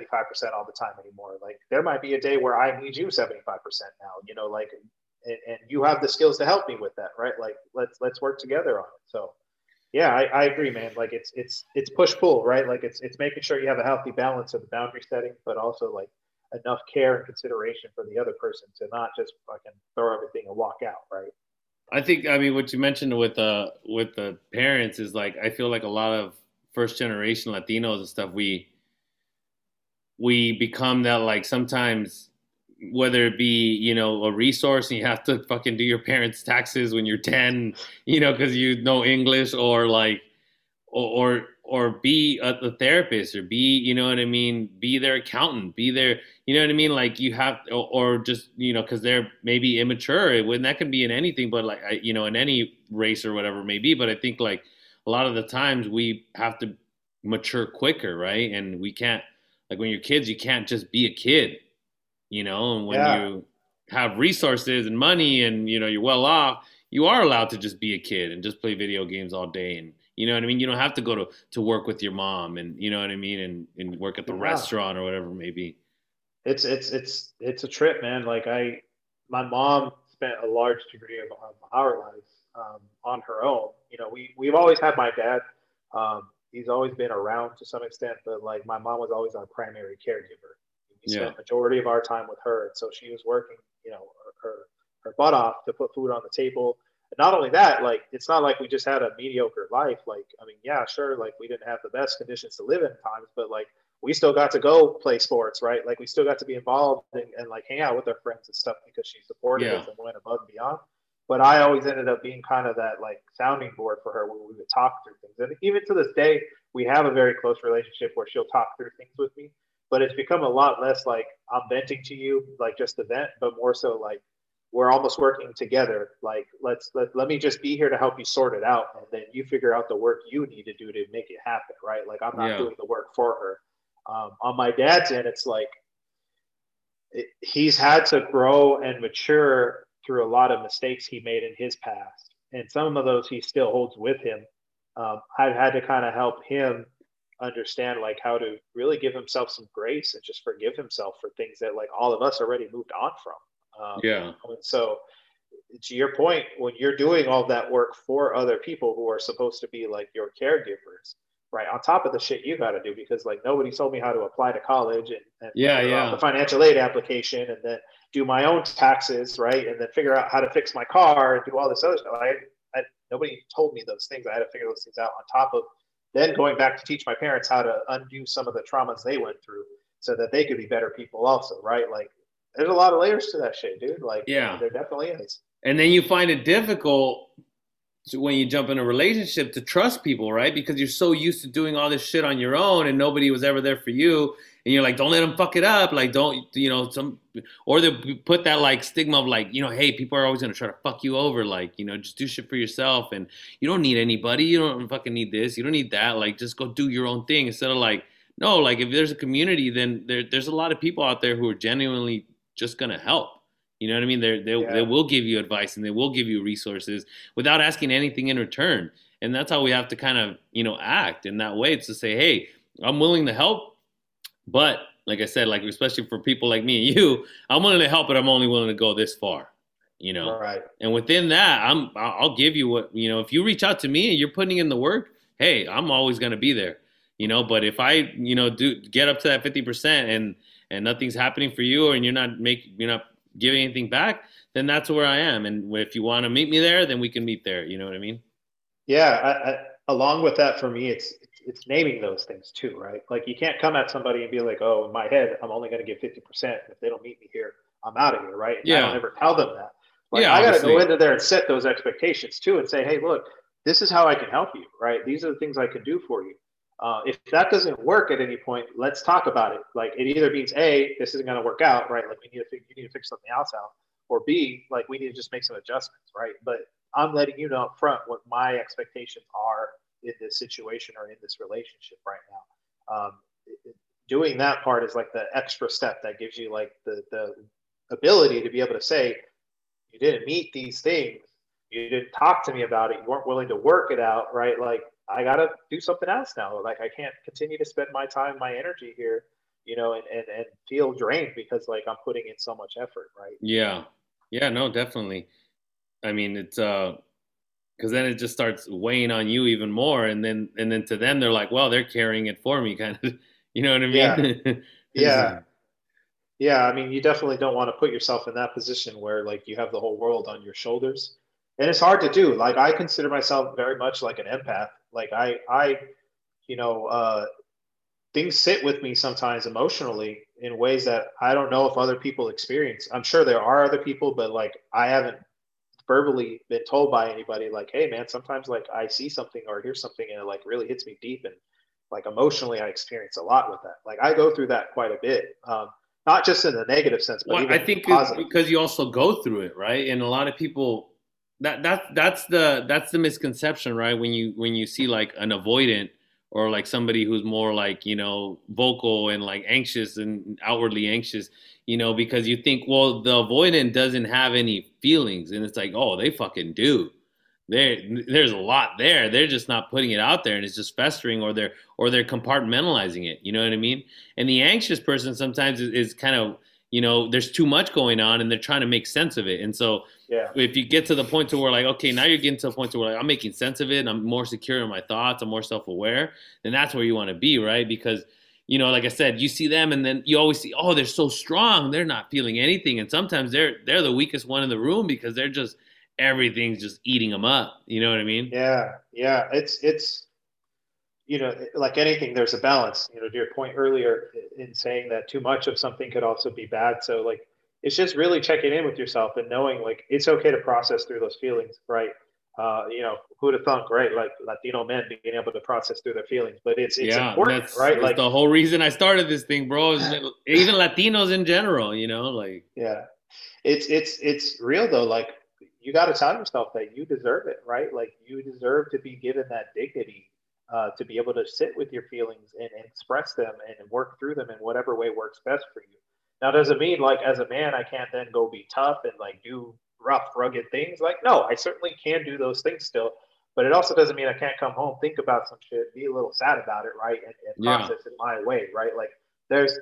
all the time anymore. Like there might be a day where I need you 75% now, you know, like, and you have the skills to help me with that, right? Like let's work together on it. So yeah, I agree, man. Like it's push pull, right? Like it's making sure you have a healthy balance of the boundary setting, but also like enough care and consideration for the other person to not just fucking throw everything and walk out, right? I think, I mean, what you mentioned with the parents is like, I feel like a lot of first generation Latinos and stuff, we become that, like sometimes, whether it be, you know, a resource and you have to fucking do your parents' taxes when you're 10, you know, because you know English, or like, or be a therapist, or be, you know what I mean, be their accountant, be their, you know what I mean? Like you have, or just, you know, cause they're maybe immature, and that can be in anything, but like, you know, in any race or whatever it may be. But I think like a lot of the times we have to mature quicker, right? And we can't, like, when you're kids, you can't just be a kid, you know? And when you have resources and money and, you know, you're well off, you are allowed to just be a kid and just play video games all day. And, you know what I mean? You don't have to go to work with your mom and, you know what I mean? And work at the restaurant or whatever it may be. It's a trip, man. Like, my mom spent a large degree of our lives on her own. You know, we've always had my dad. He's always been around to some extent, but like my mom was always our primary caregiver. We spent the majority of our time with her. And so she was working, you know, her butt off to put food on the table. And not only that, like, it's not like we just had a mediocre life. Like, I mean, yeah, sure. Like, we didn't have the best conditions to live in times, but like, we still got to go play sports, right? Like, we still got to be involved and like hang out with our friends and stuff because she supported us and went above and beyond. But I always ended up being kind of that like sounding board for her where we would talk through things. And even to this day, we have a very close relationship where she'll talk through things with me, but it's become a lot less like I'm venting to you, like just to vent, but more so like we're almost working together. Like, let me just be here to help you sort it out. And then you figure out the work you need to do to make it happen. Right. Like, I'm not doing the work for her. On my dad's end, it's like, he's had to grow and mature through a lot of mistakes he made in his past. And some of those he still holds with him. I've had to kind of help him understand like how to really give himself some grace and just forgive himself for things that like all of us already moved on from. And so to your point, when you're doing all that work for other people who are supposed to be like your caregivers, right, on top of the shit you got to do, because like nobody told me how to apply to college and the financial aid application and then do my own taxes, right, and then figure out how to fix my car and do all this other stuff. Nobody told me those things. I had to figure those things out on top of then going back to teach my parents how to undo some of the traumas they went through so that they could be better people also, right? Like, there's a lot of layers to that shit, dude. Like, there definitely is. And then you find it difficult when you jump in a relationship to trust people, right? Because you're so used to doing all this shit on your own and nobody was ever there for you. And you're like, don't let them fuck it up. Like, don't, you know, or they put that like stigma of like, you know, hey, people are always going to try to fuck you over. Like, you know, just do shit for yourself and you don't need anybody. You don't fucking need this. You don't need that. Like, just go do your own thing instead of like, no, like if there's a community, then there's a lot of people out there who are genuinely just going to help. You know what I mean? They will give you advice and they will give you resources without asking anything in return. And that's how we have to kind of, you know, act in that way. It's to say, hey, I'm willing to help. But like I said, like, especially for people like me and you, I'm willing to help, but I'm only willing to go this far, you know? All right. And within that, I'll give you what, you know, if you reach out to me and you're putting in the work, hey, I'm always going to be there, you know? But if I, you know, do get up to that 50% and nothing's happening for you and you're not give anything back, then that's where I am. And if you want to meet me there, then we can meet there. You know what I mean? Yeah. I, along with that, for me, it's naming those things too, right? Like, you can't come at somebody and be like, oh, in my head, I'm only going to give 50%. If they don't meet me here, I'm out of here, right? And I don't ever tell them that. Like, I got to go into there and set those expectations too and say, hey, look, this is how I can help you, right? These are the things I can do for you. If that doesn't work at any point, let's talk about it. Like, it either means A, this isn't going to work out, right? Like, you need to fix something else out, or B, like, we need to just make some adjustments, right? But I'm letting you know up front what my expectations are in this situation or in this relationship right now. Doing that part is like the extra step that gives you like the ability to be able to say, you didn't meet these things, you didn't talk to me about it, you weren't willing to work it out, right? Like, I got to do something else now. Like, I can't continue to spend my time, my energy here, you know, and feel drained because like I'm putting in so much effort. Right. Yeah. Yeah, no, definitely. I mean, it's, cause then it just starts weighing on you even more. And then to them, they're like, well, they're carrying it for me kind of, you know what I mean? Yeah. Yeah. Yeah. I mean, you definitely don't want to put yourself in that position where like you have the whole world on your shoulders. And it's hard to do. Like, I consider myself very much like an empath. Like, I you know, things sit with me sometimes emotionally in ways that I don't know if other people experience. I'm sure there are other people, but like, I haven't verbally been told by anybody like, hey man, sometimes like I see something or hear something and it like really hits me deep. And like emotionally, I experience a lot with that. Like, I go through that quite a bit. Not just in the negative sense, but even I think it's because you also go through it, right? And a lot of people, that's the misconception, right? When you see like an avoidant or like somebody who's more like, you know, vocal and like anxious and outwardly anxious, you know, because you think, well, the avoidant doesn't have any feelings. And it's like, oh, they fucking do. There's a lot there. They're just not putting it out there, and it's just festering, or they're compartmentalizing it. You know what I mean? And the anxious person sometimes is kind of, you know, there's too much going on and they're trying to make sense of it. And so if you get to the point to where like, okay, now you're getting to a point to where like, I'm making sense of it and I'm more secure in my thoughts, I'm more self-aware, then that's where you want to be, right? Because, you know, like I said, you see them and then you always see, oh, they're so strong, they're not feeling anything. And sometimes they're the weakest one in the room because they're just, everything's just eating them up. You know what I mean? Yeah. Yeah. It's, you know, like anything, there's a balance, you know, to your point earlier in saying that too much of something could also be bad. So like, it's just really checking in with yourself and knowing like, it's okay to process through those feelings. Right. You know, who'd have thought, right? Like Latino men being able to process through their feelings, but it's important, right? That's like the whole reason I started this thing, bro, is even Latinos in general, you know, like, yeah, it's real though. Like, you got to tell yourself that you deserve it, right? Like you deserve to be given that dignity to be able to sit with your feelings and express them and work through them in whatever way works best for you. Now, does it mean like as a man, I can't then go be tough and like do rough, rugged things? Like, no, I certainly can do those things still, but it also doesn't mean I can't come home, think about some shit, be a little sad about it, right? And process it my way, right? Like there's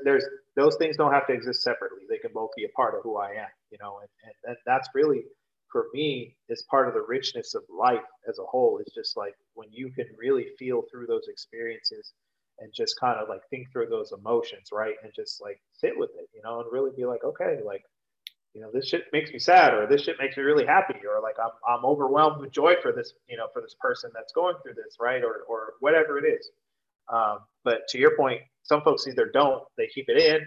those things don't have to exist separately. They can both be a part of who I am, you know, and that's really, for me, is part of the richness of life as a whole. It's just like when you can really feel through those experiences and just kind of like think through those emotions, right? And just like sit with it, you know, and really be like, okay, like, you know, this shit makes me sad, or this shit makes me really happy, or like I'm overwhelmed with joy for this, you know, for this person that's going through this, right? Or whatever it is. But to your point, some folks either don't, they keep it in,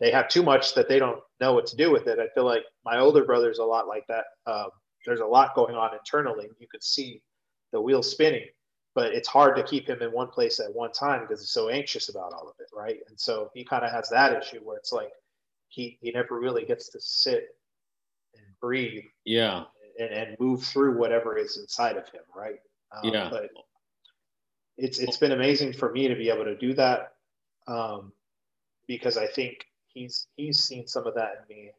they have too much that they don't know what to do with it. I feel like my older brother's a lot like that. There's a lot going on internally. You could see the wheel spinning, but it's hard to keep him in one place at one time because he's so anxious about all of it, right? And so he kind of has that issue where it's like he never really gets to sit and breathe, and move through whatever is inside of him, right? But it's been amazing for me to be able to do that because I think he's seen some of that in me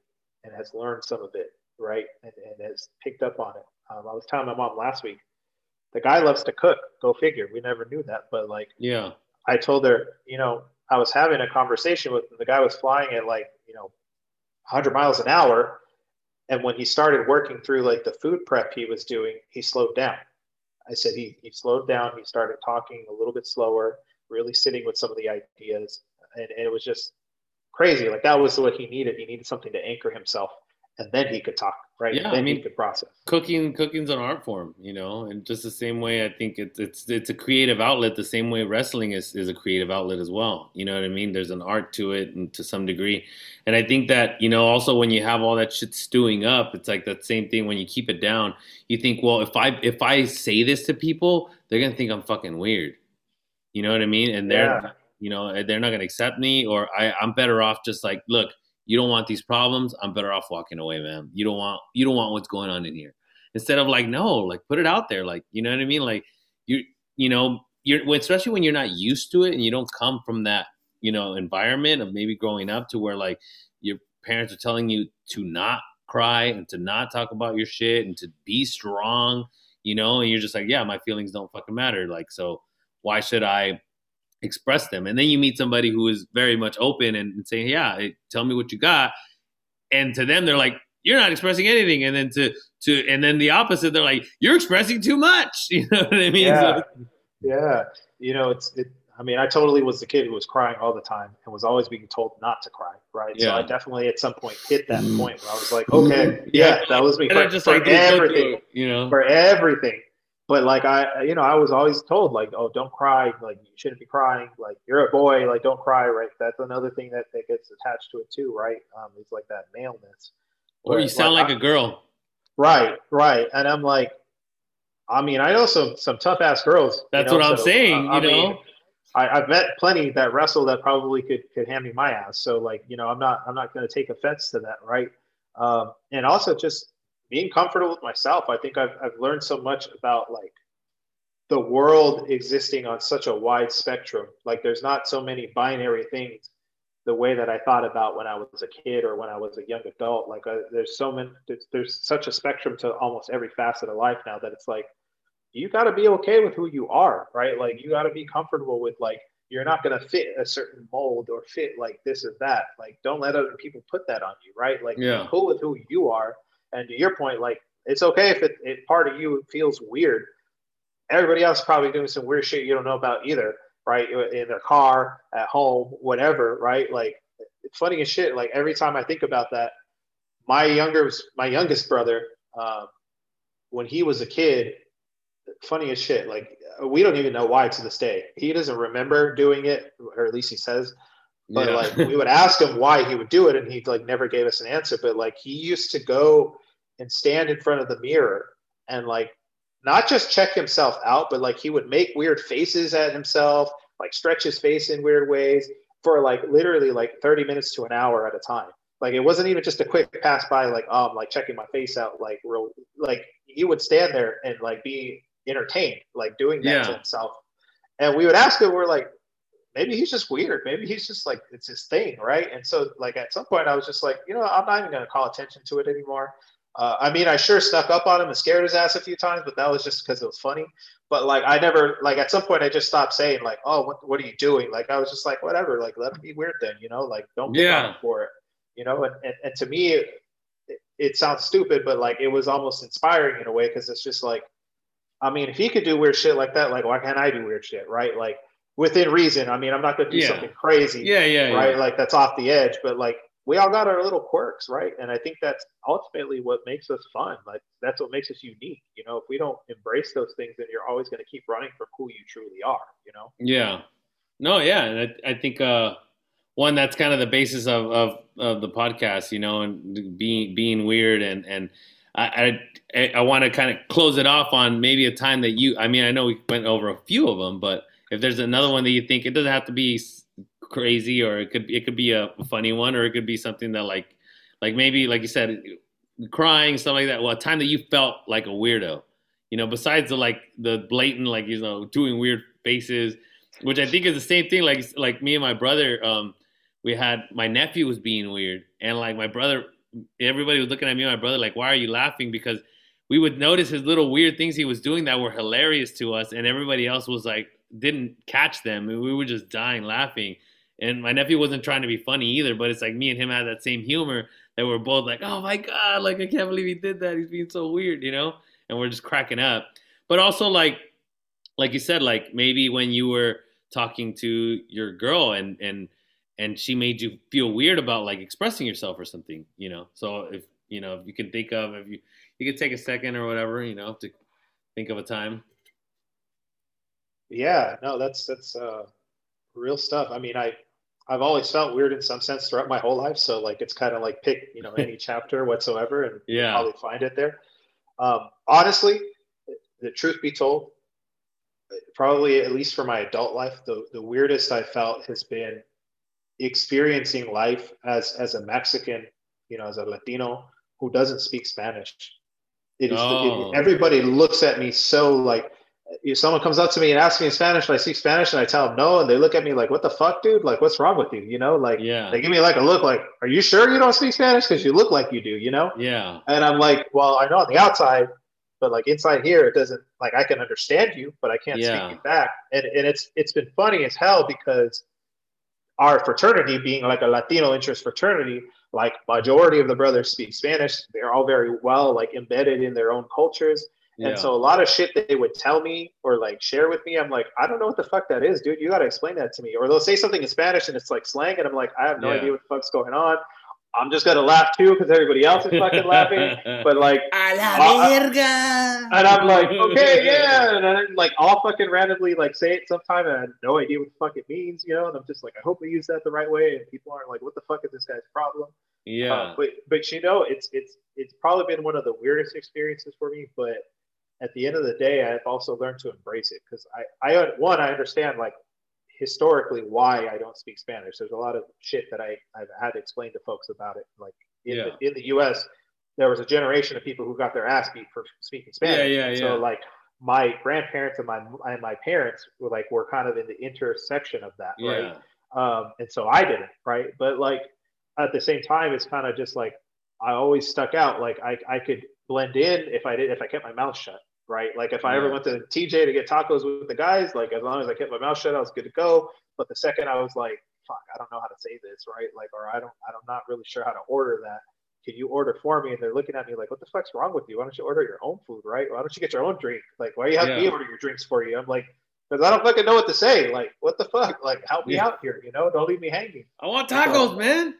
and has learned some of it, right? And has picked up on it. I was telling my mom last week, the guy loves to cook, go figure. We never knew that, but like, I told her, you know, I was having a conversation with him. The guy was flying at like, you know, 100 miles an hour. And when he started working through like the food prep he was doing, he slowed down. I said, he slowed down. He started talking a little bit slower, really sitting with some of the ideas. And it was just crazy. Like that was what he needed. He needed something to anchor himself, and then he could talk, right? Yeah, and then he could process. Cooking's an art form, you know, and just the same way I think it's a creative outlet, the same way wrestling is a creative outlet as well. You know what I mean? There's an art to it, and to some degree. And I think that, you know, also when you have all that shit stewing up, it's like that same thing when you keep it down. You think, well, if I say this to people, they're gonna think I'm fucking weird. You know what I mean? And they're you know, they're not going to accept me, or I'm better off just like, look, you don't want these problems. I'm better off walking away, man. You don't want what's going on in here. Instead of like, no, like put it out there. Like, you know what I mean? Like you're especially when you're not used to it and you don't come from that, you know, environment of maybe growing up to where like your parents are telling you to not cry and to not talk about your shit and to be strong, you know, and you're just like, yeah, my feelings don't fucking matter. Like, so why should I express them? And then you meet somebody who is very much open and saying, yeah, tell me what you got. And to them, they're like, you're not expressing anything. And then and then the opposite, they're like, you're expressing too much. You know what I mean? Yeah. So, yeah. You know, I totally was the kid who was crying all the time and was always being told not to cry. Right. Yeah. So I definitely at some point hit that point where I was like, okay, yeah, that was me for everything. But like I was always told like, oh, don't cry, like you shouldn't be crying, like you're a boy, like don't cry, right? That's another thing that gets attached to it too, right? It's like that maleness. Or you sound like a girl. Right. And I'm like, I mean, I know some tough ass girls. That's what I'm saying, you know. I've met plenty that wrestle that probably could hand me my ass. So like, you know, I'm not going to take offense to that, right? And also just being comfortable with myself. I think I've learned so much about like the world existing on such a wide spectrum. Like, there's not so many binary things the way that I thought about when I was a kid or when I was a young adult. Like, there's so many, there's such a spectrum to almost every facet of life now that it's like, you got to be okay with who you are, right? Like, you got to be comfortable with, like, you're not going to fit a certain mold or fit like this or that. Like, don't let other people put that on you, right? Like, yeah, be cool with who you are. And to your point, like, it's okay if it part of you feels weird. Everybody else is probably doing some weird shit you don't know about either, right? In their car, at home, whatever, right? Like, it's funny as shit. Like, every time I think about that, my youngest brother, when he was a kid, funny as shit, like, we don't even know why to this day. He doesn't remember doing it, or at least he says, but yeah. Like, we would ask him why he would do it, and he, like, never gave us an answer. But, like, he used to go and stand in front of the mirror and, like, not just check himself out, but, like, he would make weird faces at himself, like, stretch his face in weird ways for, like, literally, like, 30 minutes to an hour at a time. Like, it wasn't even just a quick pass by, like, oh, I'm, like, checking my face out, like, real, like, he would stand there and, like, be entertained, like, doing that to himself. And we would ask him, we're like, maybe he's just weird, maybe he's just, like, it's his thing, right? And so, like, at some point I was just like, you know, I'm not even going to call attention to it anymore. I mean, I sure snuck up on him and scared his ass a few times, but that was just because it was funny. But, like, I never, like, at some point I just stopped saying, like, oh, what are you doing? Like, I was just like, whatever, like, let him be weird then, you know, like, don't be down for it, you know. And to me it sounds stupid, but, like, it was almost inspiring in a way, because it's just like, I mean, if he could do weird shit like that, like, why can't I do weird shit, right? Like, within reason. I mean, I'm not going to do something crazy, right? Like, that's off the edge. But, like, we all got our little quirks, right? And I think that's ultimately what makes us fun. Like, that's what makes us unique. You know, if we don't embrace those things, then you're always going to keep running from who you truly are, you know? Yeah. No, yeah. And I think, one, that's kind of the basis of the podcast, you know, and being weird. And I want to kind of close it off on maybe a time that you, I mean, I know we went over a few of them, but if there's another one that you think, it doesn't have to be crazy, or it could be a funny one, or it could be something that like maybe, like you said, crying, stuff like that. Well, a time that you felt like a weirdo, you know, besides the blatant, like, you know, doing weird faces, which I think is the same thing. Like me and my brother, we had, my nephew was being weird, and, like, my brother, everybody was looking at me and my brother like, why are you laughing? Because we would notice his little weird things he was doing that were hilarious to us, and everybody else was like, didn't catch them, and we were just dying laughing. And my nephew wasn't trying to be funny either, but it's like me and him had that same humor that we're both like, oh my god, like, I can't believe he did that, he's being so weird, you know, and we're just cracking up. But also, like you said, like, maybe when you were talking to your girl and she made you feel weird about, like, expressing yourself or something, you know? So if, you know, if you can think of, if you could take a second or whatever, you know, to think of a time. Yeah, no, that's real stuff. I mean, I've always felt weird in some sense throughout my whole life. So, like, it's kind of like pick, you know, any chapter whatsoever, and probably find it there. Honestly, the truth be told, probably at least for my adult life, the weirdest I felt has been experiencing life as a Mexican, you know, as a Latino who doesn't speak Spanish. Everybody looks at me so, like, if someone comes up to me and asks me in Spanish and I speak Spanish and I tell them no, and they look at me like, what the fuck, dude? Like, what's wrong with you? You know, like, they give me like a look like, are you sure you don't speak Spanish? Because you look like you do, you know? Yeah. And I'm like, well, I know on the outside, but, like, inside here, it doesn't, like, I can understand you, but I can't speak you back. And it's been funny as hell, because our fraternity, being like a Latino interest fraternity, like, majority of the brothers speak Spanish. They're all very well, like, embedded in their own cultures. And so a lot of shit that they would tell me or, like, share with me, I'm like, I don't know what the fuck that is, dude. You got to explain that to me. Or they'll say something in Spanish and it's like slang, and I'm like, I have no idea what the fuck's going on. I'm just going to laugh too, because everybody else is fucking laughing. But, like, a la verga. And I'm like, okay, yeah. And then, like, I'll fucking randomly, like, say it sometime, and I have no idea what the fuck it means, you know? And I'm just like, I hope we use that the right way, and people aren't like, what the fuck is this guy's problem? Yeah. But you know, it's probably been one of the weirdest experiences for me. But at the end of the day, I've also learned to embrace it, because I understand, like, historically why I don't speak Spanish. There's a lot of shit that I've had to explain to folks about it. Like, in the US, there was a generation of people who got their ass beat for speaking Spanish. So, like, my grandparents and my parents were kind of in the intersection of that, right? And so I didn't, right? But like at the same time, it's kind of just like I always stuck out. Like I could blend in if I kept my mouth shut, right? Like if I ever went to TJ to get tacos with the guys, like as long as I kept my mouth shut, I was good to go. But the second I was like, fuck, I don't know how to say this, right? Like, or I'm not really sure how to order that. Can you order for me? And they're looking at me like, what the fuck's wrong with you? Why don't you order your own food, right? Why don't you get your own drink? Like, why do you have me order your drinks for you? I'm like, because I don't fucking know what to say. Like, what the fuck? Like, help me out here, you know? Don't leave me hanging. I want tacos, man.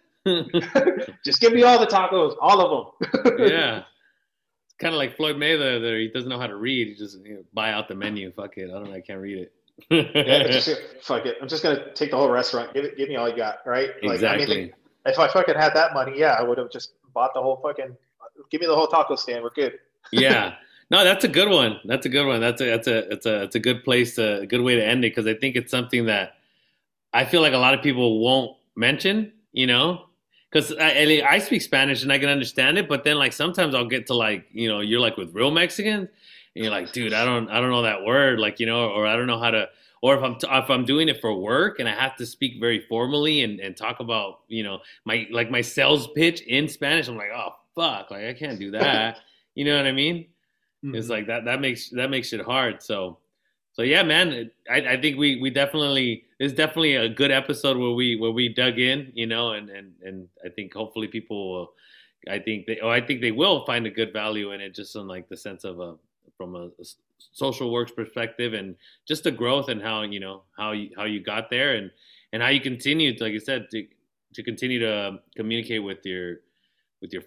Just give me all the tacos, all of them. Yeah. It's kind of like Floyd Mayweather there. He doesn't know how to read. He just buy out the menu. Fuck it. I can't read it. Fuck it. I'm just going to take the whole restaurant. Give me all you got, right? Like, exactly. If I fucking had that money, I would have just bought the whole fucking, give me the whole taco stand. We're good. Yeah. No, that's a good one. That's a good place, a good way to end it. Cause I think it's something that I feel like a lot of people won't mention, you know, cause I speak Spanish and I can understand it, but then like, sometimes I'll get to like, you know, you're like with real Mexicans and you're like, dude, I don't know that word. Like, you know, or I don't know how to, or if I'm doing it for work and I have to speak very formally and talk about, you know, my sales pitch in Spanish, I'm like, oh fuck, like I can't do that. You know what I mean? Mm-hmm. It's like that makes it hard. So yeah, man, I think we definitely, it's definitely a good episode where we dug in, you know, and I think hopefully people will, I think they will find a good value in it, just in like the sense of from a social works perspective and just the growth and how you got there and how you continue to, like you said, to continue to communicate with your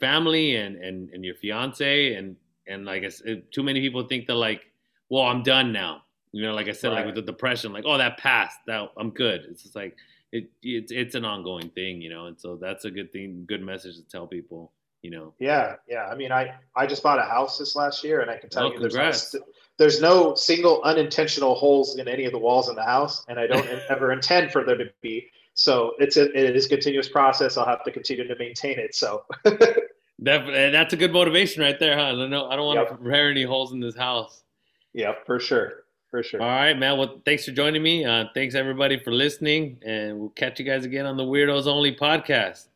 family and your fiance and like I said, too many people think that like, well, I'm done now, you know, like I said, right. Like with the depression, like, oh, that passed, that I'm good. It's just like, it's an ongoing thing, you know? And so that's a good thing, good message to tell people. You know? Yeah. I mean, I just bought a house this last year, and I can tell you there's no single unintentional holes in any of the walls in the house, and I don't ever intend for there to be. So it is a continuous process. I'll have to continue to maintain it. So that's a good motivation right there, huh? No, I don't want to prepare any holes in this house. Yeah, for sure. All right, man. Well, thanks for joining me. Thanks everybody for listening, and we'll catch you guys again on the Weirdos Only podcast.